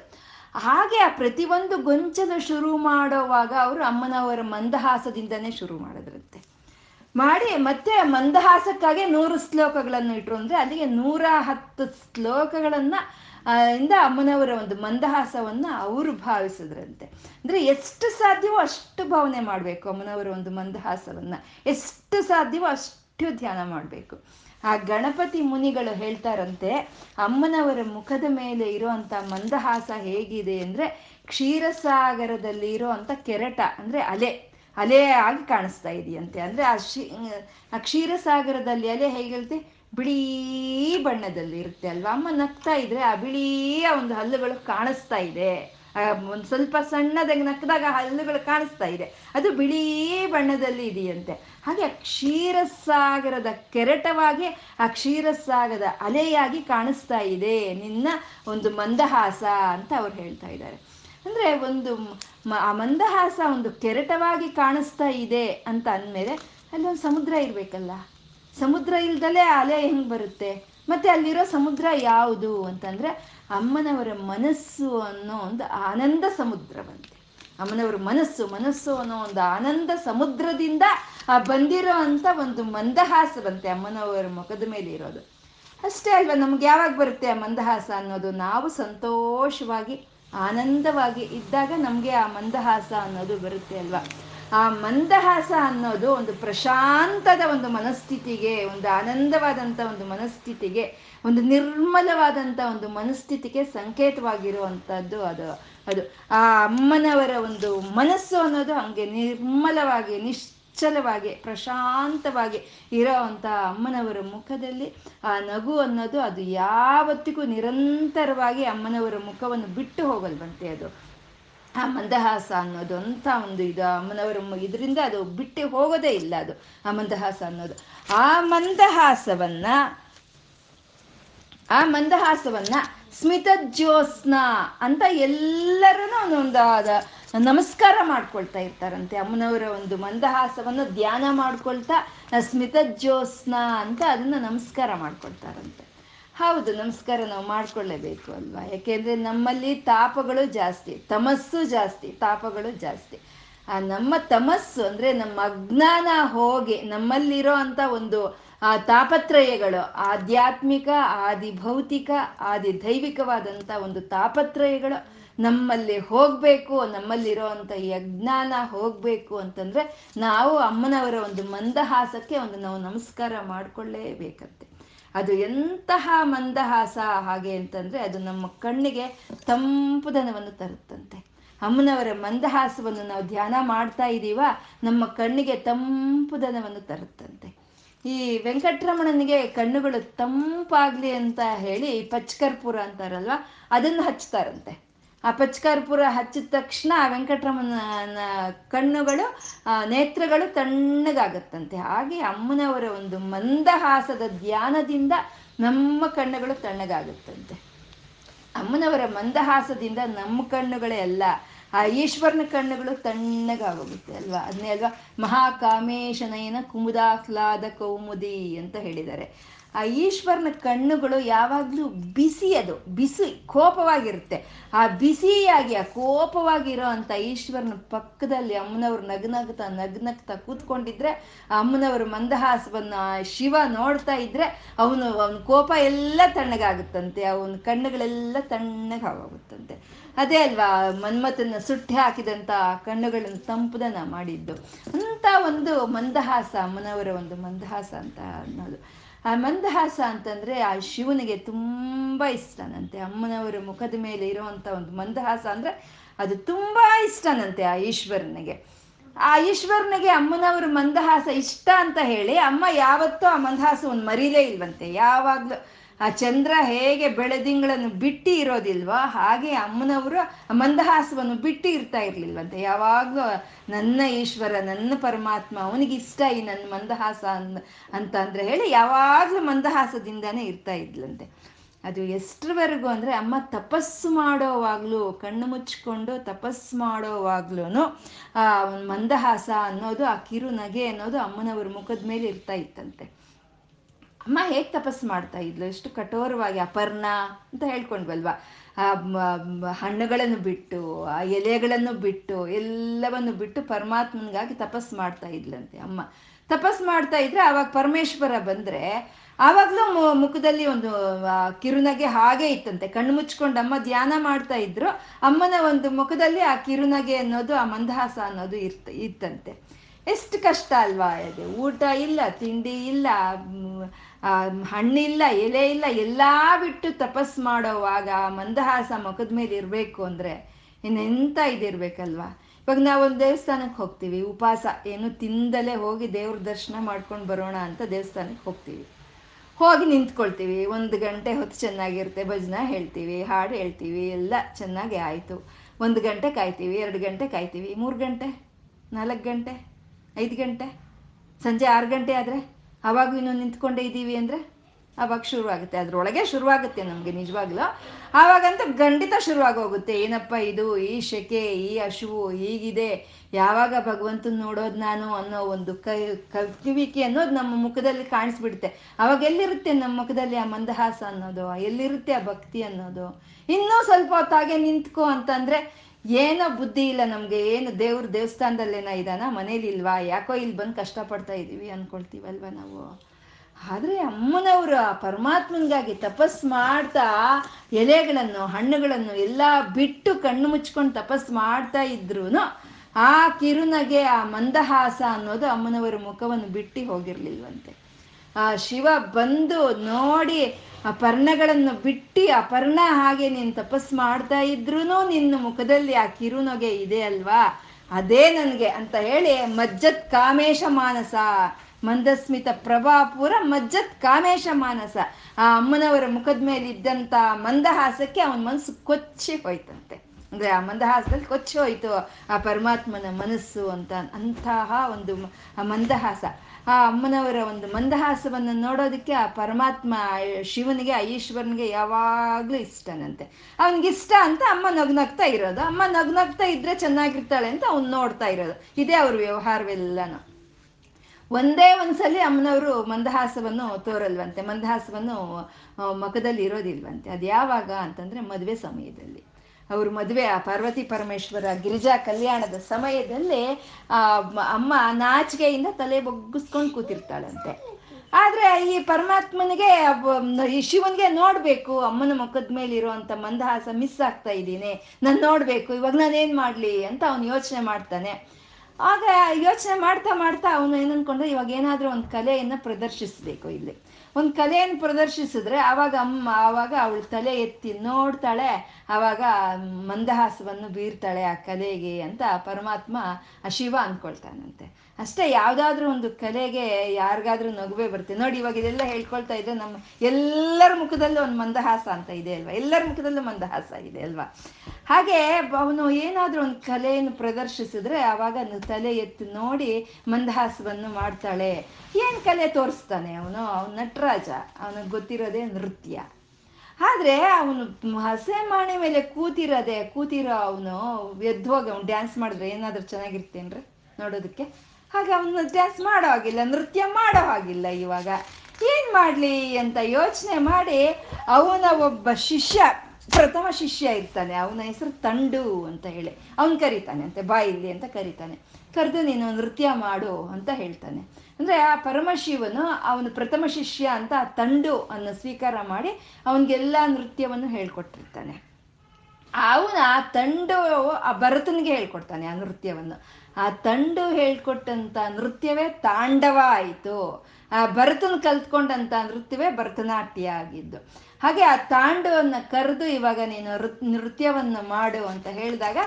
ಹಾಗೆ ಆ ಪ್ರತಿಯೊಂದು ಗೊಂಚಲು ಶುರು ಮಾಡೋವಾಗ ಅವರು ಅಮ್ಮನವರ ಮಂದಹಾಸದಿಂದನೇ ಶುರು ಮಾಡಿದ್ರಂತೆ. ಮಾಡಿ ಮತ್ತೆ ಮಂದಹಾಸಕ್ಕಾಗಿ ನೂರು ಶ್ಲೋಕಗಳನ್ನು ಇಟ್ಟರು ಅಂದರೆ ಅಲ್ಲಿಗೆ ನೂರ ಹತ್ತು ಶ್ಲೋಕಗಳನ್ನು ಇಂದ ಅಮ್ಮನವರ ಒಂದು ಮಂದಹಾಸವನ್ನು ಅವರು ಭಾವಿಸಿದ್ರಂತೆ. ಅಂದರೆ ಎಷ್ಟು ಸಾಧ್ಯವೋ ಅಷ್ಟು ಭಾವನೆ ಮಾಡಬೇಕು, ಅಮ್ಮನವರ ಒಂದು ಮಂದಹಾಸವನ್ನು ಎಷ್ಟು ಸಾಧ್ಯವೋ ಅಷ್ಟು ಧ್ಯಾನ ಮಾಡಬೇಕು. ಆ ಗಣಪತಿ ಮುನಿಗಳು ಹೇಳ್ತಾರಂತೆ, ಅಮ್ಮನವರ ಮುಖದ ಮೇಲೆ ಇರುವಂಥ ಮಂದಹಾಸ ಹೇಗಿದೆ ಅಂದರೆ ಕ್ಷೀರಸಾಗರದಲ್ಲಿ ಇರುವಂಥ ಕೆರೆಟ ಅಂದರೆ ಅಲೆ ಅಲೆ ಆಗಿ ಕಾಣಿಸ್ತಾ ಇದೆಯಂತೆ. ಅಂದರೆ ಆ ಶಿ ಆ ಕ್ಷೀರಸಾಗರದಲ್ಲಿ ಅಲೆ ಹೇಗಿರುತ್ತೆ, ಬಿಳಿ ಬಣ್ಣದಲ್ಲಿ ಇರುತ್ತೆ ಅಲ್ವಾ. ಅಮ್ಮ ನಗ್ತಾ ಇದ್ರೆ ಆ ಬಿಳಿಯ ಒಂದು ಹಲ್ಲುಗಳು ಕಾಣಿಸ್ತಾ ಇದೆ ಒಂದು ಸ್ವಲ್ಪ ಸಣ್ಣದಾಗಿ ನಕ್ಕದಾಗ ಹಲ್ಲುಗಳು ಕಾಣಿಸ್ತಾ ಇದೆ, ಅದು ಬಿಳಿ ಬಣ್ಣದಲ್ಲಿ ಇದೆಯಂತೆ. ಹಾಗೆ ಆ ಕ್ಷೀರಸಾಗರದ ಕೆರೆಟವಾಗಿ ಆ ಕ್ಷೀರಸಾಗರದ ಅಲೆಯಾಗಿ ಕಾಣಿಸ್ತಾ ಇದೆ ನಿನ್ನ ಒಂದು ಮಂದಹಾಸ ಅಂತ ಅವ್ರು ಹೇಳ್ತಾ ಇದ್ದಾರೆ. ಅಂದರೆ ಒಂದು ಆ ಮಂದಹಾಸ ಒಂದು ಕೆರೆಟವಾಗಿ ಕಾಣಿಸ್ತಾ ಇದೆ ಅಂತ ಅಂದಮೇಲೆ ಅಲ್ಲೊಂದು ಸಮುದ್ರ ಇರಬೇಕಲ್ಲ, ಸಮುದ್ರ ಇಲ್ದಲೇ ಅಲೆ ಹೆಂಗೆ ಬರುತ್ತೆ? ಮತ್ತೆ ಅಲ್ಲಿರೋ ಸಮುದ್ರ ಯಾವುದು ಅಂತಂದರೆ ಅಮ್ಮನವರ ಮನಸ್ಸು ಅನ್ನೋ ಒಂದು ಆನಂದ ಸಮುದ್ರವಂತೆ. ಅಮ್ಮನವರ ಮನಸ್ಸು ಮನಸ್ಸು ಅನ್ನೋ ಒಂದು ಆನಂದ ಸಮುದ್ರದಿಂದ ಬಂದಿರೋ ಅಂಥ ಒಂದು ಮಂದಹಾಸವಂತೆ ಅಮ್ಮನವರ ಮುಖದ ಮೇಲೆ ಇರೋದು. ಅಷ್ಟೇ ಅಲ್ವಾ, ನಮ್ಗೆ ಯಾವಾಗ ಬರುತ್ತೆ ಆ ಮಂದಹಾಸ ಅನ್ನೋದು? ನಾವು ಸಂತೋಷವಾಗಿ ಆನಂದವಾಗಿ ಇದ್ದಾಗ ನಮಗೆ ಆ ಮಂದಹಾಸ ಅನ್ನೋದು ಬರುತ್ತೆ ಅಲ್ವಾ. ಆ ಮಂದಹಾಸ ಅನ್ನೋದು ಒಂದು ಪ್ರಶಾಂತದ ಒಂದು ಮನಸ್ಥಿತಿಗೆ, ಒಂದು ಆನಂದವಾದಂಥ ಒಂದು ಮನಸ್ಥಿತಿಗೆ, ಒಂದು ನಿರ್ಮಲವಾದಂಥ ಒಂದು ಮನಸ್ಥಿತಿಗೆ ಸಂಕೇತವಾಗಿರುವಂಥದ್ದು ಅದು. ಅದು ಆ ಅಮ್ಮನವರ ಒಂದು ಮನಸ್ಸು ಅನ್ನೋದು ಹಂಗೆ ನಿರ್ಮಲವಾಗಿ ನಿಶ್ಚಲವಾಗಿ ಪ್ರಶಾಂತವಾಗಿ ಇರೋವಂಥ ಅಮ್ಮನವರ ಮುಖದಲ್ಲಿ ಆ ನಗು ಅನ್ನೋದು ಅದು ಯಾವತ್ತಿಗೂ ನಿರಂತರವಾಗಿ ಅಮ್ಮನವರ ಮುಖವನ್ನು ಬಿಟ್ಟು ಹೋಗಲ್ವಂತೆ. ಅದು ಆ ಮಂದಹಾಸ ಅನ್ನೋದು ಅಂಥ ಒಂದು ಇದು ಅಮ್ಮನವರ ಇದರಿಂದ ಅದು ಬಿಟ್ಟು ಹೋಗೋದೇ ಇಲ್ಲ. ಅದು ಆ ಮಂದಹಾಸ ಅನ್ನೋದು ಆ ಮಂದಹಾಸವನ್ನ ಆ ಮಂದಹಾಸವನ್ನ ಸ್ಮಿತ ಜ್ಯೋತ್ಸ್ನ ಅಂತ ಎಲ್ಲರೂ ಒಂದು ನಮಸ್ಕಾರ ಮಾಡ್ಕೊಳ್ತಾ ಇರ್ತಾರಂತೆ. ಅಮ್ಮನವರ ಒಂದು ಮಂದಹಾಸವನ್ನು ಧ್ಯಾನ ಮಾಡ್ಕೊಳ್ತಾ ಸ್ಮಿತ ಜ್ಯೋತ್ಸ್ನ ಅಂತ ಅದನ್ನ ನಮಸ್ಕಾರ ಮಾಡ್ಕೊಳ್ತಾರಂತೆ. ಹೌದು, ನಮಸ್ಕಾರ ನಾವು ಮಾಡಿಕೊಳ್ಳೇಬೇಕು ಅಲ್ವಾ? ಯಾಕೆಂದರೆ ನಮ್ಮಲ್ಲಿ ತಾಪಗಳು ಜಾಸ್ತಿ, ತಮಸ್ಸು ಜಾಸ್ತಿ, ತಾಪಗಳು ಜಾಸ್ತಿ. ಆ ನಮ್ಮ ತಮಸ್ಸು ಅಂದರೆ ನಮ್ಮ ಅಜ್ಞಾನ ಹೋಗಿ ನಮ್ಮಲ್ಲಿರೋ ಅಂಥ ಒಂದು ಆ ತಾಪತ್ರಯಗಳು, ಆಧ್ಯಾತ್ಮಿಕ ಆದಿ ಭೌತಿಕ ಆದಿ ದೈವಿಕವಾದಂಥ ಒಂದು ತಾಪತ್ರಯಗಳು ನಮ್ಮಲ್ಲಿ ಹೋಗಬೇಕು, ನಮ್ಮಲ್ಲಿರೋ ಅಂಥ ಈ ಅಜ್ಞಾನ ಹೋಗಬೇಕು ಅಂತಂದರೆ ನಾವು ಅಮ್ಮನವರ ಒಂದು ಮಂದಹಾಸಕ್ಕೆ ಒಂದು ನಾವು ನಮಸ್ಕಾರ ಮಾಡಿಕೊಳ್ಳೇಬೇಕಂತೆ. ಅದು ಎಂತಹ ಮಂದಹಾಸ ಹಾಗೆ ಅಂತಂದರೆ ಅದು ನಮ್ಮ ಕಣ್ಣಿಗೆ ತಂಪುದನವನ್ನು ತರುತ್ತಂತೆ. ಅಮ್ಮನವರ ಮಂದಹಾಸವನ್ನು ನಾವು ಧ್ಯಾನ ಮಾಡ್ತಾ ಇದ್ದೀವ, ನಮ್ಮ ಕಣ್ಣಿಗೆ ತಂಪುದನವನ್ನು ತರುತ್ತಂತೆ. ಈ ವೆಂಕಟರಮಣನಿಗೆ ಕಣ್ಣುಗಳು ತಂಪಾಗಲಿ ಅಂತ ಹೇಳಿ ಪಚ್ಚಕರ್ಪೂರ ಅಂತಾರಲ್ವ, ಅದನ್ನು ಹಚ್ತಾರಂತೆ. ಆ ಪಚ್ಚಕರ್ಪೂರ ಹಚ್ಚಿದ ತಕ್ಷಣ ಆ ವೆಂಕಟರಮಣನ ಕಣ್ಣುಗಳು ನೇತ್ರಗಳು ತಣ್ಣಗಾಗತ್ತಂತೆ. ಹಾಗೆ ಅಮ್ಮನವರ ಒಂದು ಮಂದಹಾಸದ ಧ್ಯಾನದಿಂದ ನಮ್ಮ ಕಣ್ಣುಗಳು ತಣ್ಣಗಾಗುತ್ತಂತೆ. ಅಮ್ಮನವರ ಮಂದಹಾಸದಿಂದ ನಮ್ಮ ಕಣ್ಣುಗಳೇ ಅಲ್ಲ, ಆ ಈಶ್ವರನ ಕಣ್ಣುಗಳು ತಣ್ಣಗಾಗೋಗುತ್ತೆ ಅಲ್ವಾ. ಅದನ್ನೇ ಅಲ್ವಾ ಮಹಾಕಾಮೇಶನಯನ ಕುಮುದಾಹ್ಲಾದ ಕೌಮುದಿ ಅಂತ ಹೇಳಿದ್ದಾರೆ. ಆ ಈಶ್ವರನ ಕಣ್ಣುಗಳು ಯಾವಾಗಲೂ ಬಿಸಿ, ಅದು ಬಿಸಿ ಕೋಪವಾಗಿರುತ್ತೆ. ಆ ಬಿಸಿಯಾಗಿ ಆ ಕೋಪವಾಗಿರೋ ಅಂಥ ಈಶ್ವರನ ಪಕ್ಕದಲ್ಲಿ ಅಮ್ಮನವ್ರು ನಗ್ನಗ್ತಾ ನಗ್ನಗ್ತಾ ಕೂತ್ಕೊಂಡಿದ್ರೆ, ಅಮ್ಮನವ್ರ ಮಂದಹಾಸವನ್ನು ಶಿವ ನೋಡ್ತಾ ಇದ್ರೆ ಅವನು ಅವನ ಕೋಪ ಎಲ್ಲ ತಣ್ಣಗಾಗುತ್ತಂತೆ, ಅವನ ಕಣ್ಣುಗಳೆಲ್ಲ ತಣ್ಣಗಾಗುತ್ತಂತೆ. ಅದೇ ಅಲ್ವಾ ಮನ್ಮಥನ ಸುಟ್ಟಿ ಹಾಕಿದಂಥ ಕಣ್ಣುಗಳನ್ನು ತಂಪುದನ ಮಾಡಿದ್ದು. ಅಂಥ ಒಂದು ಮಂದಹಾಸ ಅಮ್ಮನವರ ಒಂದು ಮಂದಹಾಸ ಅಂತ ಅನ್ನೋದು. ಆ ಮಂದಹಾಸ ಅಂತಂದರೆ ಆ ಶಿವನಿಗೆ ತುಂಬ ಇಷ್ಟನಂತೆ. ಅಮ್ಮನವರ ಮುಖದ ಮೇಲೆ ಇರುವಂಥ ಒಂದು ಮಂದಹಾಸ ಅಂದರೆ ಅದು ತುಂಬ ಇಷ್ಟನಂತೆ ಆ ಈಶ್ವರನಿಗೆ. ಆ ಈಶ್ವರನಿಗೆ ಅಮ್ಮನವರ ಮಂದಹಾಸ ಇಷ್ಟ ಅಂತ ಹೇಳಿ ಅಮ್ಮ ಯಾವತ್ತೂ ಆ ಮಂದಹಾಸವನ್ನು ಮರೀಲೇ ಇಲ್ವಂತೆ. ಯಾವಾಗಲೂ ಆ ಚಂದ್ರ ಹೇಗೆ ಬೆಳದಿಂಗಳನ್ನು ಬಿಟ್ಟು ಇರೋದಿಲ್ವಾ, ಹಾಗೆ ಅಮ್ಮನವರು ಮಂದಹಾಸವನ್ನು ಬಿಟ್ಟು ಇರ್ತಾ ಇರ್ಲಿಲ್ವಂತೆ. ಯಾವಾಗಲೂ ನನ್ನ ಈಶ್ವರ, ನನ್ನ ಪರಮಾತ್ಮ, ಅವನಿಗಿಷ್ಟ ಈ ನನ್ನ ಮಂದಹಾಸ ಅಂದ ಅಂತ ಅಂದರೆ ಹೇಳಿ ಯಾವಾಗಲೂ ಮಂದಹಾಸದಿಂದಾನೇ ಇರ್ತಾ ಇದ್ಲಂತೆ. ಅದು ಎಷ್ಟರವರೆಗೂ ಅಂದರೆ ಅಮ್ಮ ತಪಸ್ಸು ಮಾಡೋವಾಗಲೂ, ಕಣ್ಣು ಮುಚ್ಕೊಂಡು ತಪಸ್ಸು ಮಾಡೋವಾಗ್ಲೂ ಆ ಮಂದಹಾಸ ಅನ್ನೋದು, ಆ ಕಿರು ನಗೆ ಅನ್ನೋದು ಅಮ್ಮನವ್ರ ಮುಖದ ಮೇಲೆ ಇರ್ತಾ ಇತ್ತಂತೆ. ಅಮ್ಮ ಹೇಗೆ ತಪಸ್ಸು ಮಾಡ್ತಾ ಇದ್ಲು, ಎಷ್ಟು ಕಠೋರವಾಗಿ. ಅಪರ್ಣ ಅಂತ ಹೇಳ್ಕೊಂಡ್ವಲ್ವಾ, ಆ ಹಣ್ಣುಗಳನ್ನು ಬಿಟ್ಟು ಆ ಎಲೆಗಳನ್ನು ಬಿಟ್ಟು ಎಲ್ಲವನ್ನು ಬಿಟ್ಟು ಪರಮಾತ್ಮನಿಗಾಗಿ ತಪಸ್ಸು ಮಾಡ್ತಾ ಇದ್ಲಂತೆ ಅಮ್ಮ. ತಪಸ್ಸು ಮಾಡ್ತಾ ಇದ್ರೆ ಆವಾಗ ಪರಮೇಶ್ವರ ಬಂದರೆ ಆವಾಗಲೂ ಮುಖದಲ್ಲಿ ಒಂದು ಕಿರುನಗೆ ಹಾಗೆ ಇತ್ತಂತೆ. ಕಣ್ಣು ಮುಚ್ಕೊಂಡು ಅಮ್ಮ ಧ್ಯಾನ ಮಾಡ್ತಾ ಇದ್ರು, ಅಮ್ಮನ ಒಂದು ಮುಖದಲ್ಲಿ ಆ ಕಿರುನಗೆ ಅನ್ನೋದು, ಆ ಮಂದಹಾಸ ಅನ್ನೋದು ಇರ್ತ ಇತ್ತಂತೆ. ಎಷ್ಟು ಕಷ್ಟ ಅಲ್ವಾ ಅದು. ಊಟ ಇಲ್ಲ, ತಿಂಡಿ ಇಲ್ಲ, ಹಣ್ಣಿಲ್ಲ, ಎಲೆ ಇಲ್ಲ, ಎಲ್ಲ ಬಿಟ್ಟು ತಪಸ್ಸು ಮಾಡೋವಾಗ ಮಂದಹಾಸ ಮುಖದ ಮೇಲೆ ಇರಬೇಕು ಅಂದರೆ ಇನ್ನೆಂಥ ಇದಿರಬೇಕಲ್ವಾ. ಇವಾಗ ನಾವೊಂದು ದೇವಸ್ಥಾನಕ್ಕೆ ಹೋಗ್ತೀವಿ, ಉಪವಾಸ ಏನು ತಿಂದಲೇ ಹೋಗಿ ದೇವ್ರ ದರ್ಶನ ಮಾಡ್ಕೊಂಡು ಬರೋಣ ಅಂತ ದೇವಸ್ಥಾನಕ್ಕೆ ಹೋಗ್ತೀವಿ. ಹೋಗಿ ನಿಂತ್ಕೊಳ್ತೀವಿ, ಒಂದು ಗಂಟೆ ಹೊತ್ತು ಚೆನ್ನಾಗಿರುತ್ತೆ, ಭಜನ ಹೇಳ್ತೀವಿ, ಹಾಡು ಹೇಳ್ತೀವಿ, ಎಲ್ಲ ಚೆನ್ನಾಗಿ ಆಯಿತು. ಒಂದು ಗಂಟೆ ಕಾಯ್ತೀವಿ, ಎರಡು ಗಂಟೆ ಕಾಯ್ತೀವಿ, ಮೂರು ಗಂಟೆ, ನಾಲ್ಕು ಗಂಟೆ, ಐದು ಗಂಟೆ, ಸಂಜೆ ಆರು ಗಂಟೆ ಆದರೆ ಆವಾಗೂ ಇನ್ನೂ ನಿಂತ್ಕೊಂಡೇ ಇದ್ದೀವಿ ಅಂದರೆ ಆವಾಗ ಶುರುವಾಗುತ್ತೆ, ಅದರೊಳಗೆ ಶುರುವಾಗುತ್ತೆ ನಮಗೆ ನಿಜವಾಗ್ಲೂ. ಆವಾಗಂತ ಖಂಡಿತ ಶುರುವಾಗೋಗುತ್ತೆ, ಏನಪ್ಪ ಇದು, ಈ ಶೆಕೆ, ಈ ಹಶುವು ಹೀಗಿದೆ, ಯಾವಾಗ ಭಗವಂತನ ನೋಡೋದು ನಾನು ಅನ್ನೋ ಒಂದು ಕೈ ಕವಿಕೆ ಅನ್ನೋದು ನಮ್ಮ ಮುಖದಲ್ಲಿ ಕಾಣಿಸ್ಬಿಡುತ್ತೆ. ಆವಾಗ ಎಲ್ಲಿರುತ್ತೆ ನಮ್ಮ ಮುಖದಲ್ಲಿ ಆ ಮಂದಹಾಸ ಅನ್ನೋದು, ಎಲ್ಲಿರುತ್ತೆ ಆ ಭಕ್ತಿ ಅನ್ನೋದು? ಇನ್ನೂ ಸ್ವಲ್ಪ ಹೊತ್ತಾಗೆ ನಿಂತ್ಕೋ ಅಂತಂದರೆ ಏನೋ ಬುದ್ಧಿ ಇಲ್ಲ ನಮಗೆ, ಏನು ದೇವ್ರ ದೇವಸ್ಥಾನದಲ್ಲೇನ ಇದ್ದಾನ, ಮನೇಲಿ ಇಲ್ವಾ, ಯಾಕೋ ಇಲ್ಲಿ ಬಂದು ಕಷ್ಟಪಡ್ತಾ ಇದ್ದೀವಿ ಅಂದ್ಕೊಳ್ತೀವಲ್ವ ನಾವು. ಆದರೆ ಅಮ್ಮನವರು ಪರಮಾತ್ಮನಿಗಾಗಿ ತಪಸ್ ಮಾಡ್ತಾ ಎಲೆಗಳನ್ನು ಹಣ್ಣುಗಳನ್ನು ಎಲ್ಲ ಬಿಟ್ಟು ಕಣ್ಣು ಮುಚ್ಕೊಂಡು ತಪಸ್ ಮಾಡ್ತಾ ಇದ್ರೂ ಆ ಕಿರುನಗೆ ಆ ಮಂದಹಾಸ ಅನ್ನೋದು ಅಮ್ಮನವರ ಮುಖವನ್ನು ಬಿಟ್ಟು ಹೋಗಿರ್ಲಿಲ್ವಂತೆ. ಆ ಶಿವ ಬಂದು ನೋಡಿ ಆ ಪರ್ಣಗಳನ್ನು ಬಿಟ್ಟು ಅಪರ್ಣ ಹಾಗೆ ನೀನು ತಪಸ್ ಮಾಡ್ತಾ ಇದ್ರೂ ನಿನ್ನ ಮುಖದಲ್ಲಿ ಆ ಕಿರುನಗೆ ಇದೆ ಅಲ್ವಾ, ಅದೇ ನನಗೆ ಅಂತ ಹೇಳಿ ಮಜ್ಜತ್ ಕಾಮೇಶ ಮಾನಸ ಮಂದಸ್ಮಿತ ಪ್ರಭಾಪುರ ಮಜ್ಜತ್ ಕಾಮೇಶ ಮಾನಸ, ಆ ಅಮ್ಮನವರ ಮುಖದ ಮೇಲೆ ಇದ್ದಂಥ ಮಂದಹಾಸಕ್ಕೆ ಅವನ ಮನಸ್ಸು ಕೊಚ್ಚಿ ಹೋಯ್ತಂತೆ. ಅಂದರೆ ಆ ಮಂದಹಾಸದಲ್ಲಿ ಕೊಚ್ಚಿ ಹೋಯ್ತು ಆ ಪರಮಾತ್ಮನ ಮನಸ್ಸು ಅಂತ. ಅಂತಹ ಒಂದು ಆ ಮಂದಹಾಸ, ಆ ಅಮ್ಮನವರ ಒಂದು ಮಂದಹಾಸವನ್ನು ನೋಡೋದಕ್ಕೆ ಆ ಪರಮಾತ್ಮ ಶಿವನಿಗೆ ಆ ಈಶ್ವರನಿಗೆ ಯಾವಾಗಲೂ ಇಷ್ಟನಂತೆ. ಅವನಿಗಿಷ್ಟ ಅಂತ ಅಮ್ಮ ನಗ್ನಗ್ತಾ ಇರೋದು, ಅಮ್ಮ ನಗ್ನಗ್ತಾ ಇದ್ರೆ ಚೆನ್ನಾಗಿರ್ತಾಳೆ ಅಂತ ಅವ್ನು ನೋಡ್ತಾ ಇರೋದು, ಇದೇ ಅವ್ರ ವ್ಯವಹಾರವೆಲ್ಲನೂ. ಒಂದೇ ಒಂದ್ಸಲಿ ಅಮ್ಮನವರು ಮಂದಹಾಸವನ್ನು ತೋರಲ್ವಂತೆ, ಮಂದಹಾಸವನ್ನು ಮಖದಲ್ಲಿ ಇರೋದಿಲ್ವಂತೆ. ಅದು ಯಾವಾಗ ಅಂತಂದರೆ ಮದುವೆ ಸಮಯದಲ್ಲಿ, ಅವರು ಮದುವೆ ಆ ಪಾರ್ವತಿ ಪರಮೇಶ್ವರ ಗಿರಿಜಾ ಕಲ್ಯಾಣದ ಸಮಯದಲ್ಲಿ ಅಮ್ಮ ನಾಚಿಕೆಯಿಂದ ತಲೆ ಬೊಗ್ಗಿಸ್ಕೊಂಡು ಕೂತಿರ್ತಾಳಂತೆ. ಆದರೆ ಈ ಪರಮಾತ್ಮನಿಗೆ ಈ ಶಿವನಿಗೆ ನೋಡಬೇಕು, ಅಮ್ಮನ ಮುಖದ ಮೇಲೆ ಇರುವಂಥ ಮಂದಹಾಸ ಮಿಸ್ ಆಗ್ತಾ ಇದ್ದೀನಿ, ನಾನು ನೋಡಬೇಕು, ಇವಾಗ ನಾನೇನು ಮಾಡಲಿ ಅಂತ ಅವನು ಯೋಚನೆ ಮಾಡ್ತಾನೆ. ಆಗ ಯೋಚನೆ ಮಾಡ್ತಾ ಮಾಡ್ತಾ ಅವನು ಏನಂದ್ಕೊಂಡ್ರೆ, ಇವಾಗ ಏನಾದರೂ ಒಂದು ಕಲೆಯನ್ನು ಪ್ರದರ್ಶಿಸಬೇಕು, ಇಲ್ಲಿ ಒಂದು ಕಲೆಯನ್ನು ಪ್ರದರ್ಶಿಸಿದ್ರೆ ಆವಾಗ ಅಮ್ಮ ಆವಾಗ ಅವಳು ತಲೆ ಎತ್ತಿ ನೋಡ್ತಾಳೆ, ಆವಾಗ ಮಂದಹಾಸವನ್ನು ಬೀರ್ತಾಳೆ ಆ ಕಲೆಗೆ ಅಂತ ಪರಮಾತ್ಮ ಆ ಶಿವ ಅಂದ್ಕೊಳ್ತಾನಂತೆ. ಅಷ್ಟೇ, ಯಾವುದಾದ್ರೂ ಒಂದು ಕಲೆಗೆ ಯಾರಿಗಾದ್ರೂ ನಗುವೆ ಬರುತ್ತೆ ನೋಡಿ. ಇವಾಗ ಇದೆಲ್ಲ ಹೇಳ್ಕೊಳ್ತಾ ಇದ್ರೆ ನಮ್ಮ ಎಲ್ಲರ ಮುಖದಲ್ಲೂ ಒಂದು ಮಂದಹಾಸ ಅಂತ ಇದೆ ಅಲ್ವಾ, ಎಲ್ಲರ ಮುಖದಲ್ಲೂ ಮಂದಹಾಸ ಇದೆ ಅಲ್ವಾ. ಹಾಗೆ ಅವನು ಏನಾದರೂ ಒಂದು ಕಲೆಯನ್ನು ಪ್ರದರ್ಶಿಸಿದ್ರೆ ಆವಾಗ ತಲೆ ಎತ್ತಿ ನೋಡಿ ಮಂದಹಾಸವನ್ನು ಮಾಡ್ತಾಳೆ. ಏನು ಕಲೆ ತೋರಿಸ್ತಾನೆ ಅವನು? ಅವನ ನಟರಾಜ, ಅವನಿಗೆ ಗೊತ್ತಿರೋದೇ ನೃತ್ಯ. ಆದರೆ ಅವನು ಹಸೆ ಮಾಣೆ ಮೇಲೆ ಕೂತಿರೋದೆ, ಕೂತಿರೋ ಅವನು ಎದ್ದು ಹೋಗಿ ಅವ್ನು ಡ್ಯಾನ್ಸ್ ಮಾಡಿದ್ರೆ ಏನಾದರೂ ಚೆನ್ನಾಗಿರ್ತೇನ್ರಿ ನೋಡೋದಕ್ಕೆ? ಹಾಗೆ ಅವನು ಡ್ಯಾನ್ಸ್ ಮಾಡೋ ಹಾಗಿಲ್ಲ, ನೃತ್ಯ ಮಾಡೋ ಹಾಗಿಲ್ಲ. ಇವಾಗ ಏನು ಮಾಡಲಿ ಅಂತ ಯೋಚನೆ ಮಾಡಿ ಅವನ ಒಬ್ಬ ಶಿಷ್ಯ, ಪ್ರಥಮ ಶಿಷ್ಯ ಇರ್ತಾನೆ, ಅವನ ಹೆಸರು ತಂಡು ಅಂತ ಹೇಳಿ ಅವನು ಕರೀತಾನೆ ಅಂತೆ, ಬಾ ಇಲ್ಲಿ ಅಂತ ಕರೀತಾನೆ. ಕರೆದು ನೀನು ನೃತ್ಯ ಮಾಡು ಅಂತ ಹೇಳ್ತಾನೆ. ಅಂದರೆ ಆ ಪರಮಶಿವನು ಅವನು ಪ್ರಥಮ ಶಿಷ್ಯ ಅಂತ ಆ ತಂಡು ಅನ್ನು ಸ್ವೀಕಾರ ಮಾಡಿ ಅವನಿಗೆಲ್ಲ ನೃತ್ಯವನ್ನು ಹೇಳ್ಕೊಟ್ಟಿರ್ತಾನೆ. ಅವನು ಆ ತಂಡು ಆ ಭರತನಿಗೆ ಹೇಳ್ಕೊಡ್ತಾನೆ ಆ ನೃತ್ಯವನ್ನು. ಆ ತಂಡು ಹೇಳ್ಕೊಟ್ಟಂಥ ನೃತ್ಯವೇ ತಾಂಡವ ಆಯಿತು, ಆ ಭರತನ ಕಲ್ತ್ಕೊಂಡಂಥ ನೃತ್ಯವೇ ಭರತನಾಟ್ಯ ಆಗಿದ್ದು. ಹಾಗೆ ಆ ತಾಂಡವನ್ನು ಕರೆದು ಇವಾಗ ನೀನು ನೃತ್ಯವನ್ನು ಮಾಡು ಅಂತ ಹೇಳಿದಾಗ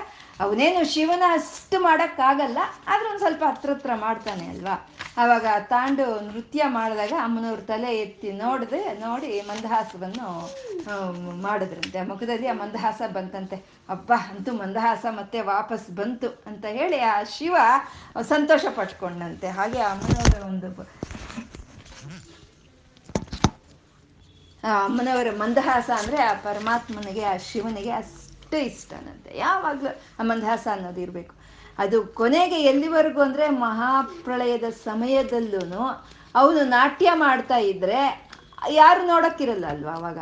ಅವನೇನು ಶಿವನ ಅಷ್ಟು ಮಾಡೋಕ್ಕಾಗಲ್ಲ, ಆದರೆ ಒಂದು ಸ್ವಲ್ಪ ಹತ್ರ ಹತ್ರ ಮಾಡ್ತಾನೆ ಅಲ್ವಾ. ಆವಾಗ ಆ ತಾಂಡು ನೃತ್ಯ ಮಾಡಿದಾಗ ಅಮ್ಮನವ್ರ ತಲೆ ಎತ್ತಿ ನೋಡಿದೆ, ನೋಡಿ ಮಂದಹಾಸವನ್ನು ಮಾಡಿದ್ರಂತೆ. ಆ ಮುಖದಲ್ಲಿ ಆ ಮಂದಹಾಸ ಬಂತಂತೆ. ಅಬ್ಬ ಅಂತೂ ಮಂದಹಾಸ ಮತ್ತೆ ವಾಪಸ್ ಬಂತು ಅಂತ ಹೇಳಿ ಆ ಶಿವ ಸಂತೋಷ ಪಟ್ಕೊಂಡಂತೆ. ಹಾಗೆ ಅಮ್ಮನವರ ಒಂದು ಆ ಅಮ್ಮನವರ ಮಂದಹಾಸ ಅಂದರೆ ಆ ಪರಮಾತ್ಮನಿಗೆ ಆ ಶಿವನಿಗೆ ಅಷ್ಟು ಇಷ್ಟನಂತೆ. ಯಾವಾಗಲೂ ಆ ಮಂದಹಾಸ ಅನ್ನೋದು ಇರಬೇಕು. ಅದು ಕೊನೆಗೆ ಎಲ್ಲಿವರೆಗೂ ಅಂದರೆ ಮಹಾಪ್ರಳಯದ ಸಮಯದಲ್ಲೂ ಅವನು ನಾಟ್ಯ ಮಾಡ್ತಾ ಇದ್ದರೆ ಯಾರು ನೋಡೋಕ್ಕಿರಲ್ಲ ಅಲ್ವಾ. ಆವಾಗ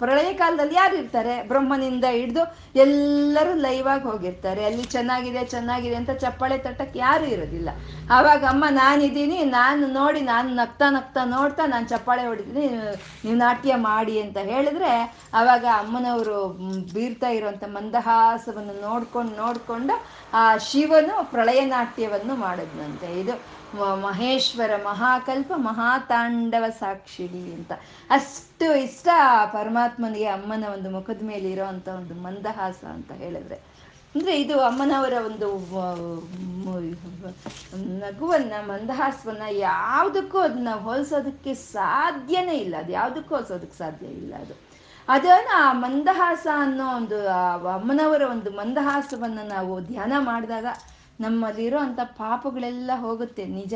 ಪ್ರಳಯ ಕಾಲದಲ್ಲಿ ಯಾರು ಇರ್ತಾರೆ? ಬ್ರಹ್ಮನಿಂದ ಹಿಡಿದು ಎಲ್ಲರೂ ಲೈವಾಗಿ ಹೋಗಿರ್ತಾರೆ. ಅಲ್ಲಿ ಚೆನ್ನಾಗಿದೆ ಚೆನ್ನಾಗಿದೆ ಅಂತ ಚಪ್ಪಾಳೆ ತಟ್ಟಕ್ಕೆ ಯಾರೂ ಇರೋದಿಲ್ಲ. ಆವಾಗ ಅಮ್ಮ ನಾನಿದ್ದೀನಿ, ನಾನು ನೋಡಿ ನಾನು ನಗ್ತಾ ನಗ್ತಾ ನೋಡ್ತಾ ನಾನು ಚಪ್ಪಾಳೆ ಹೊಡಿತೀನಿ, ನೀವು ನಾಟ್ಯ ಮಾಡಿ ಅಂತ ಹೇಳಿದ್ರೆ ಆವಾಗ ಅಮ್ಮನವರು ಬೀರ್ತಾ ಇರುವಂಥ ಮಂದಹಾಸವನ್ನು ನೋಡ್ಕೊಂಡು ನೋಡಿಕೊಂಡು ಆ ಶಿವನು ಪ್ರಳಯ ನಾಟ್ಯವನ್ನು ಮಾಡಿದ್ನಂತೆ. ಇದು ಮಹೇಶ್ವರ ಮಹಾಕಲ್ಪ ಮಹಾತಾಂಡವ ಸಾಕ್ಷಿಣಿ ಅಂತ. ಅಷ್ಟು ಇಷ್ಟ ಪರಮಾತ್ಮನಿಗೆ ಅಮ್ಮನ ಒಂದು ಮುಖದ ಮೇಲೆ ಇರೋ ಅಂಥ ಒಂದು ಮಂದಹಾಸ ಅಂತ ಹೇಳಿದ್ರೆ. ಅಂದರೆ ಇದು ಅಮ್ಮನವರ ಒಂದು ನಗುವನ್ನು, ಮಂದಹಾಸವನ್ನು ಯಾವುದಕ್ಕೂ ಅದನ್ನ ಹೋಲಿಸೋದಕ್ಕೆ ಸಾಧ್ಯನೇ ಇಲ್ಲ, ಅದು ಯಾವುದಕ್ಕೂ ಹೋಲಿಸೋದಕ್ಕೆ ಸಾಧ್ಯ ಇಲ್ಲ. ಅದು ಅದನ್ನು ಆ ಮಂದಹಾಸ ಅನ್ನೋ ಒಂದು ಅಮ್ಮನವರ ಒಂದು ಮಂದಹಾಸವನ್ನು ನಾವು ಧ್ಯಾನ ಮಾಡಿದಾಗ ನಮ್ಮಲ್ಲಿರೋ ಅಂಥ ಪಾಪಗಳೆಲ್ಲ ಹೋಗುತ್ತೆ ನಿಜ.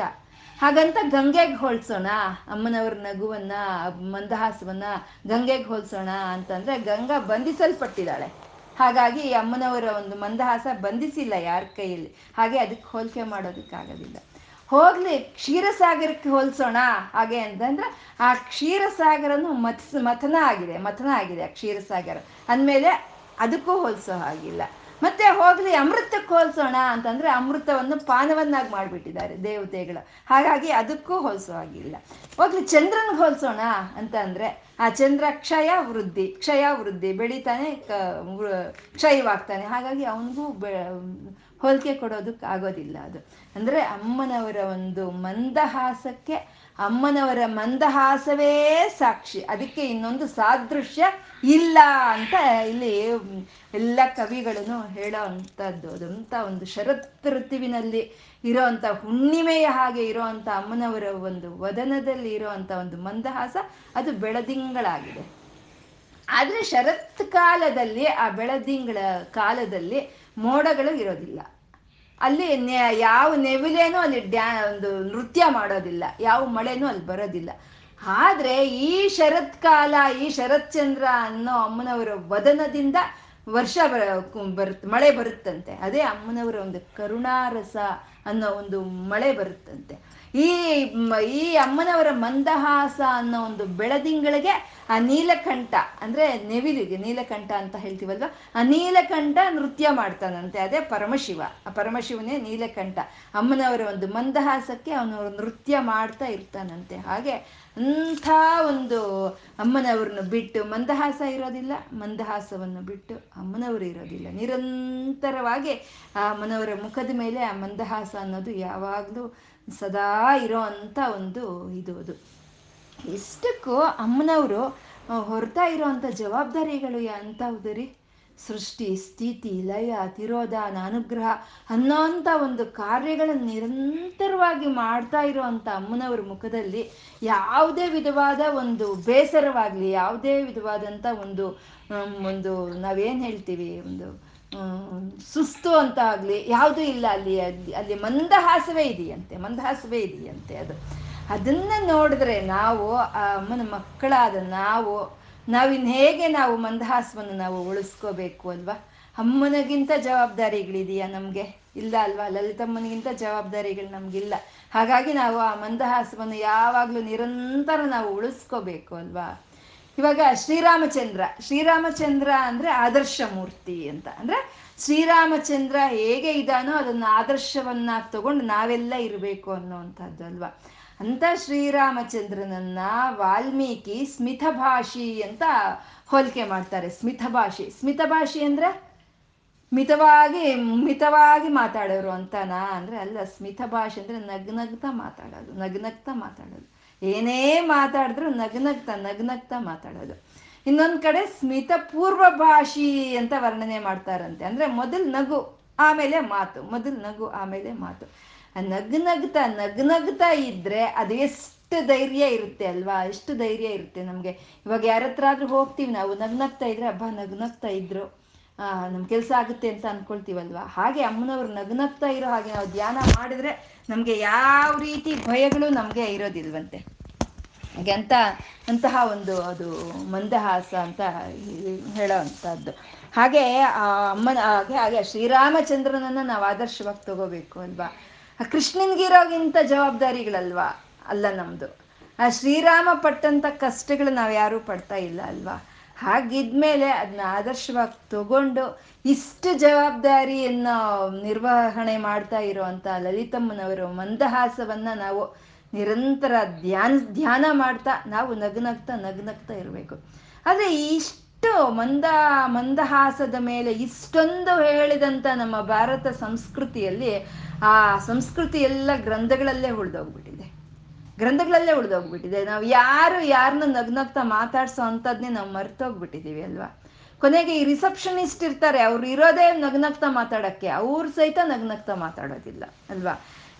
ಹಾಗಂತ ಗಂಗೆಗೆ ಹೋಲಿಸೋಣ ಅಮ್ಮನವರ ನಗುವನ್ನು, ಮಂದಹಾಸವನ್ನು ಗಂಗೆಗೆ ಹೋಲಿಸೋಣ ಅಂತಂದರೆ ಗಂಗಾ ಬಂಧಿಸಲ್ಪಟ್ಟಿದ್ದಾಳೆ, ಹಾಗಾಗಿ ಅಮ್ಮನವರ ಒಂದು ಮಂದಹಾಸ ಬಂಧಿಸಿಲ್ಲ ಯಾರ ಕೈಯಲ್ಲಿ, ಹಾಗೆ ಅದಕ್ಕೆ ಹೋಲಿಕೆ ಮಾಡೋದಕ್ಕಾಗೋದಿಲ್ಲ. ಹೋಗ್ಲಿ ಕ್ಷೀರಸಾಗರಕ್ಕೆ ಹೋಲಿಸೋಣ ಹಾಗೆ ಅಂತಂದ್ರೆ ಆ ಕ್ಷೀರಸಾಗರನು ಮತ್ಸ್ ಮಥನ ಆಗಿದೆ, ಮಥನ ಆಗಿದೆ ಆ ಕ್ಷೀರಸಾಗರ ಅಂದಮೇಲೆ ಅದಕ್ಕೂ ಹೋಲಿಸೋ ಹಾಗಿಲ್ಲ. ಮತ್ತೆ ಹೋಗ್ಲಿ ಅಮೃತಕ್ಕೆ ಹೋಲಿಸೋಣ ಅಂತಂದ್ರೆ ಅಮೃತವನ್ನು ಪಾನವನ್ನಾಗಿ ಮಾಡಿಬಿಟ್ಟಿದ್ದಾರೆ ದೇವತೆಗಳು, ಹಾಗಾಗಿ ಅದಕ್ಕೂ ಹೋಲಿಸೋ ಹಾಗಿಲ್ಲ. ಹೋಗ್ಲಿ ಚಂದ್ರನಿಗೆ ಹೋಲಿಸೋಣ ಅಂತ ಅಂದ್ರೆ ಆ ಚಂದ್ರ ಕ್ಷಯ ವೃದ್ಧಿ ಕ್ಷಯ ವೃದ್ಧಿ ಬೆಳೀತಾನೆ ಕ್ಷಯವಾಗ್ತಾನೆ, ಹಾಗಾಗಿ ಅವನಿಗೂ ಬೆ ಹೋಲಿಕೆ ಕೊಡೋದಕ್ಕೆ ಆಗೋದಿಲ್ಲ. ಅದು ಅಂದರೆ ಅಮ್ಮನವರ ಒಂದು ಮಂದಹಾಸಕ್ಕೆ ಅಮ್ಮನವರ ಮಂದಹಾಸವೇ ಸಾಕ್ಷಿ, ಅದಕ್ಕೆ ಇನ್ನೊಂದು ಸಾದೃಶ್ಯ ಇಲ್ಲ ಅಂತ ಇಲ್ಲಿ ಎಲ್ಲ ಕವಿಗಳನ್ನು ಹೇಳೋ ಅಂಥದ್ದು. ಅದಂಥ ಒಂದು ಶರತ್ ಋತುವಿನಲ್ಲಿ ಇರೋ ಅಂಥ ಹುಣ್ಣಿಮೆಯ ಹಾಗೆ ಇರೋ ಅಂಥ ಅಮ್ಮನವರ ಒಂದು ವದನದಲ್ಲಿ ಇರೋ ಅಂಥ ಒಂದು ಮಂದಹಾಸ ಅದು ಬೆಳದಿಂಗಳಾಗಿದೆ. ಆದರೆ ಶರತ್ ಕಾಲದಲ್ಲಿ ಆ ಬೆಳದಿಂಗಳ ಕಾಲದಲ್ಲಿ ಮೋಡಗಳು ಇರೋದಿಲ್ಲ, ಅಲ್ಲಿ ಯಾವ ನೆವಿಲೇನೂ ಅಲ್ಲಿ ಡ್ಯಾ ಒಂದು ನೃತ್ಯ ಮಾಡೋದಿಲ್ಲ, ಯಾವ ಮಳೆನೂ ಅಲ್ಲಿ ಬರೋದಿಲ್ಲ. ಆದರೆ ಈ ಶರತ್ ಕಾಲ ಈ ಶರತ್ಚಂದ್ರ ಅನ್ನೋ ಅಮ್ಮನವರ ವದನದಿಂದ ವರ್ಷ ಬರ ಬರುತ್ತೆ ಮಳೆ ಬರುತ್ತಂತೆ. ಅದೇ ಅಮ್ಮನವರ ಒಂದು ಕರುಣಾರಸ ಅನ್ನೋ ಒಂದು ಮಳೆ ಬರುತ್ತಂತೆ. ಈ ಈ ಅಮ್ಮನವರ ಮಂದಹಾಸ ಅನ್ನೋ ಒಂದು ಬೆಳದಿಂಗಳಿಗೆ ಆ ನೀಲಕಂಠ ಅಂದರೆ ನೆವಿಲಿಗೆ ನೀಲಕಂಠ ಅಂತ ಹೇಳ್ತೀವಲ್ವ, ಆ ನೀಲಕಂಠ ನೃತ್ಯ ಮಾಡ್ತಾನಂತೆ. ಅದೇ ಪರಮಶಿವ, ಆ ಪರಮಶಿವನೇ ನೀಲಕಂಠ. ಅಮ್ಮನವರ ಒಂದು ಮಂದಹಾಸಕ್ಕೆ ಅವನು ನೃತ್ಯ ಮಾಡ್ತಾ ಇರ್ತಾನಂತೆ. ಹಾಗೆ ಅಂಥ ಒಂದು ಅಮ್ಮನವ್ರನ್ನ ಬಿಟ್ಟು ಮಂದಹಾಸ ಇರೋದಿಲ್ಲ, ಮಂದಹಾಸವನ್ನು ಬಿಟ್ಟು ಅಮ್ಮನವರು ಇರೋದಿಲ್ಲ. ನಿರಂತರವಾಗಿ ಆ ಅಮ್ಮನವರ ಮುಖದ ಮೇಲೆ ಆ ಮಂದಹಾಸ ಅನ್ನೋದು ಯಾವಾಗಲೂ ಸದಾ ಇರೋ ಅಂಥ ಒಂದು ಇದು. ಅದು ಎಷ್ಟಕ್ಕೂ ಅಮ್ಮನವರು ಹೊರತಾ ಇರೋವಂಥ ಜವಾಬ್ದಾರಿಗಳು ಅಂಥವು ರೀ, ಸೃಷ್ಟಿ ಸ್ಥಿತಿ ಲಯ ತಿರೋಧಾನ ಅನುಗ್ರಹ ಅನ್ನೋ ಅಂಥ ಒಂದು ಕಾರ್ಯಗಳನ್ನು ನಿರಂತರವಾಗಿ ಮಾಡ್ತಾ ಇರೋವಂಥ ಅಮ್ಮನವ್ರ ಮುಖದಲ್ಲಿ ಯಾವುದೇ ವಿಧವಾದ ಒಂದು ಬೇಸರವಾಗಲಿ, ಯಾವುದೇ ವಿಧವಾದಂಥ ಒಂದು ಒಂದು ನಾವೇನು ಹೇಳ್ತೀವಿ ಒಂದು ಸುಸ್ತು ಅಂತ ಆಗಲಿ ಯಾವುದೂ ಇಲ್ಲ. ಅಲ್ಲಿ ಅಲ್ಲಿ ಮಂದಹಾಸವೇ ಇದೆಯಂತೆ, ಮಂದಹಾಸವೇ ಇದೆಯಂತೆ. ಅದು ಅದನ್ನು ನೋಡಿದ್ರೆ ನಾವು ಆ ಅಮ್ಮನ ಮಕ್ಕಳಾದ ನಾವು ನಾವಿನ್ ಹೇಗೆ ನಾವು ಮಂದಹಾಸವನ್ನು ನಾವು ಉಳಿಸ್ಕೋಬೇಕು ಅಲ್ವಾ? ಅಮ್ಮನಿಗಿಂತ ಜವಾಬ್ದಾರಿಗಳಿದೆಯಾ ನಮಗೆ? ಇಲ್ಲ ಅಲ್ವಾ? ಲಲಿತಮ್ಮನಿಗಿಂತ ಜವಾಬ್ದಾರಿಗಳು ನಮಗಿಲ್ಲ. ಹಾಗಾಗಿ ನಾವು ಆ ಮಂದಹಾಸವನ್ನು ಯಾವಾಗಲೂ ನಿರಂತರ ನಾವು ಉಳಿಸ್ಕೋಬೇಕು ಅಲ್ವಾ? ಇವಾಗ ಶ್ರೀರಾಮಚಂದ್ರ, ಶ್ರೀರಾಮಚಂದ್ರ ಅಂದರೆ ಆದರ್ಶ ಮೂರ್ತಿ ಅಂತ. ಅಂದರೆ ಶ್ರೀರಾಮಚಂದ್ರ ಹೇಗೆ ಇದಾನೋ ಅದನ್ನು ಆದರ್ಶವನ್ನಾಗಿ ತಗೊಂಡು ನಾವೆಲ್ಲ ಇರಬೇಕು ಅನ್ನೋವಂಥದ್ದು ಅಲ್ವಾ? ಅಂತ ಶ್ರೀರಾಮಚಂದ್ರನನ್ನ ವಾಲ್ಮೀಕಿ ಸ್ಮಿತಭಾಷಿ ಅಂತ ಹೋಲಿಕೆ ಮಾಡ್ತಾರೆ. ಸ್ಮಿತಭಾಷಿ, ಸ್ಮಿತಭಾಷಿ ಅಂದರೆ ಮಿತವಾಗಿ ಮಿತವಾಗಿ ಮಾತಾಡೋರು ಅಂತನಾ? ಅಂದರೆ ಅಲ್ಲ, ಸ್ಮಿತಭಾಷೆ ಅಂದರೆ ನಗ್ನಗ್ತಾ ಮಾತಾಡೋದು, ನಗ್ನಗ್ತಾ ಮಾತಾಡೋದು. ಏನೇ ಮಾತಾಡಿದ್ರು ನಗ್ನಗ್ತಾ ನಗ್ನಗ್ತಾ ಮಾತಾಡೋದು. ಇನ್ನೊಂದು ಕಡೆ ಸ್ಮಿತ ಪೂರ್ವ ಭಾಷಿ ಅಂತ ವರ್ಣನೆ ಮಾಡ್ತಾರಂತೆ. ಅಂದರೆ ಮೊದಲು ನಗು ಆಮೇಲೆ ಮಾತು, ಮೊದಲು ನಗು ಆಮೇಲೆ ಮಾತು. ನಗ್ನಗ್ತಾ ನಗ್ನಗ್ತಾ ಇದ್ರೆ ಅದು ಎಷ್ಟು ಧೈರ್ಯ ಇರುತ್ತೆ ಅಲ್ವಾ? ಎಷ್ಟು ಧೈರ್ಯ ಇರುತ್ತೆ ನಮಗೆ. ಇವಾಗ ಯಾರ ಹತ್ರ ಆದ್ರೂ ಹೋಗ್ತೀವಿ ನಾವು, ನಗ್ನಗ್ತಾ ಇದ್ರೆ ಹಬ್ಬ ನಗ್ನಗ್ತಾ ಇದ್ರು ನಮ್ಮ ಕೆಲಸ ಆಗುತ್ತೆ ಅಂತ ಅಂದ್ಕೊಳ್ತೀವಲ್ವ? ಹಾಗೆ ಅಮ್ಮನವ್ರು ನಗ್ನಗ್ತಾ ಇರೋ ಹಾಗೆ ನಾವು ಧ್ಯಾನ ಮಾಡಿದ್ರೆ ನಮಗೆ ಯಾವ ರೀತಿ ಭಯಗಳು ನಮಗೆ ಇರೋದಿಲ್ವಂತೆ. ಹಾಗೆ ಅಂತ ಅಂತಹ ಒಂದು ಅದು ಮಂದಹಾಸ ಅಂತ ಹೇಳೋ ಅಂಥದ್ದು. ಹಾಗೆ ಆ ಅಮ್ಮನ ಹಾಗೆ ಹಾಗೆ ಶ್ರೀರಾಮಚಂದ್ರನನ್ನು ನಾವು ಆದರ್ಶವಾಗಿ ತಗೋಬೇಕು ಅಲ್ವಾ? ಕೃಷ್ಣನ್ಗಿರೋಗಿಂತ ಜವಾಬ್ದಾರಿಗಳಲ್ವಾ ಅಲ್ಲ ನಮ್ಮದು. ಆ ಶ್ರೀರಾಮ ಪಟ್ಟಂಥ ಕಷ್ಟಗಳು ನಾವು ಯಾರೂ ಪಡ್ತಾ ಇಲ್ಲ ಅಲ್ವಾ? ಹಾಗಿದ್ಮೇಲೆ ಅದನ್ನ ಆದರ್ಶವಾಗಿ ತಗೊಂಡು ಇಷ್ಟು ಜವಾಬ್ದಾರಿಯನ್ನು ನಿರ್ವಹಣೆ ಮಾಡ್ತಾ ಇರುವಂಥ ಲಲಿತಮ್ಮನವರು ಮಂದಹಾಸವನ್ನು ನಾವು ನಿರಂತರ ಧ್ಯಾನ ಧ್ಯಾನ ಮಾಡ್ತಾ ನಾವು ನಗ್ನಗ್ತಾ ನಗ್ನಗ್ತಾ ಇರಬೇಕು. ಆದರೆ ಇಷ್ಟು ಮಂದ ಮಂದಹಾಸದ ಮೇಲೆ ಇಷ್ಟೊಂದು ಹೇಳಿದಂಥ ನಮ್ಮ ಭಾರತ ಸಂಸ್ಕೃತಿಯಲ್ಲಿ ಆ ಸಂಸ್ಕೃತಿ ಎಲ್ಲ ಗ್ರಂಥಗಳಲ್ಲೇ ಉಳಿದೋಗ್ಬಿಟ್ಟಿದೆ, ಗ್ರಂಥಗಳಲ್ಲೇ ಉಳಿದೋಗ್ಬಿಟ್ಟಿದೆ. ನಾವು ಯಾರು ಯಾರನ್ನ ನಗ್ನಗ್ತಾ ಮಾತಾಡ್ಸೋ ಅಂಥದ್ದನ್ನೇ ನಾವು ಮರೆತೋಗ್ಬಿಟ್ಟಿದ್ದೀವಿ ಅಲ್ವಾ? ಕೊನೆಗೆ ಈ ರಿಸೆಪ್ಷನಿಸ್ಟ್ ಇರ್ತಾರೆ, ಅವ್ರು ಇರೋದೇ ನಗ್ನಗ್ತಾ ಮಾತಾಡೋಕ್ಕೆ, ಅವ್ರು ಸಹಿತ ನಗ್ನಗ್ತಾ ಮಾತಾಡೋದಿಲ್ಲ ಅಲ್ವಾ.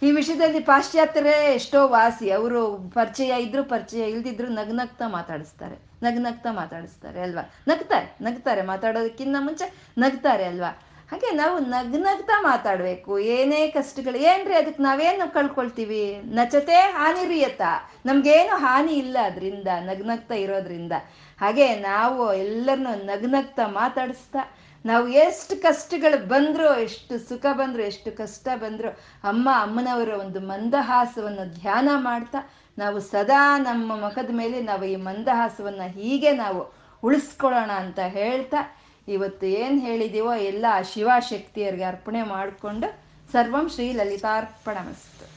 ಈ ವಿಷಯದಲ್ಲಿ ಪಾಶ್ಚಾತ್ಯರೇ ಎಷ್ಟೋ ವಾಸಿ, ಅವರು ಪರಿಚಯ ಇದ್ರು ಪರಿಚಯ ಇಲ್ದಿದ್ರು ನಗ್ನಗ್ತಾ ಮಾತಾಡಿಸ್ತಾರೆ ನಗ್ನಗ್ತಾ ಮಾತಾಡಿಸ್ತಾರೆ ಅಲ್ವಾ. ನಗ್ತಾರೆ ನಗ್ತಾರೆ ಮಾತಾಡೋದಕ್ಕಿಂತ ಮುಂಚೆ ನಗ್ತಾರೆ ಅಲ್ವಾ. ಹಾಗೆ ನಾವು ನಗ್ನಗ್ತಾ ಮಾತಾಡಬೇಕು. ಏನೇ ಕಷ್ಟಗಳು ಏನ್ರಿ ಅದಕ್ಕೆ ನಾವೇನು ಕಳ್ಕೊಳ್ತೀವಿ, ನಚತೆ ಹಾನಿರಿಯತ, ನಮ್ಗೇನು ಹಾನಿ ಇಲ್ಲ ಅದರಿಂದ ನಗ್ನಗ್ತಾ ಇರೋದ್ರಿಂದ. ಹಾಗೆ ನಾವು ಎಲ್ಲರನ್ನೂ ನಗ್ನಗ್ತಾ ಮಾತಾಡಿಸ್ತಾ ನಾವು ಎಷ್ಟು ಕಷ್ಟಗಳು ಬಂದ್ರು ಎಷ್ಟು ಸುಖ ಬಂದ್ರು ಎಷ್ಟು ಕಷ್ಟ ಬಂದ್ರು ಅಮ್ಮ ಅಮ್ಮನವರ ಒಂದು ಮಂದಹಾಸವನ್ನು ಧ್ಯಾನ ಮಾಡ್ತಾ ನಾವು ಸದಾ ನಮ್ಮ ಮುಖದ ಮೇಲೆ ನಾವು ಈ ಮಂದಹಾಸವನ್ನು ಹೀಗೆ ನಾವು ಉಳಿಸ್ಕೊಳ್ಳೋಣ ಅಂತ ಹೇಳ್ತಾ ಇವತ್ತು ಏನು ಹೇಳಿದೀವೋ ಎಲ್ಲ ಶಿವಶಕ್ತಿಯರಿಗೆ ಅರ್ಪಣೆ ಮಾಡಿಕೊಂಡು ಸರ್ವಂ ಶ್ರೀ ಲಲಿತಾರ್ಪಣಮಸ್ತು.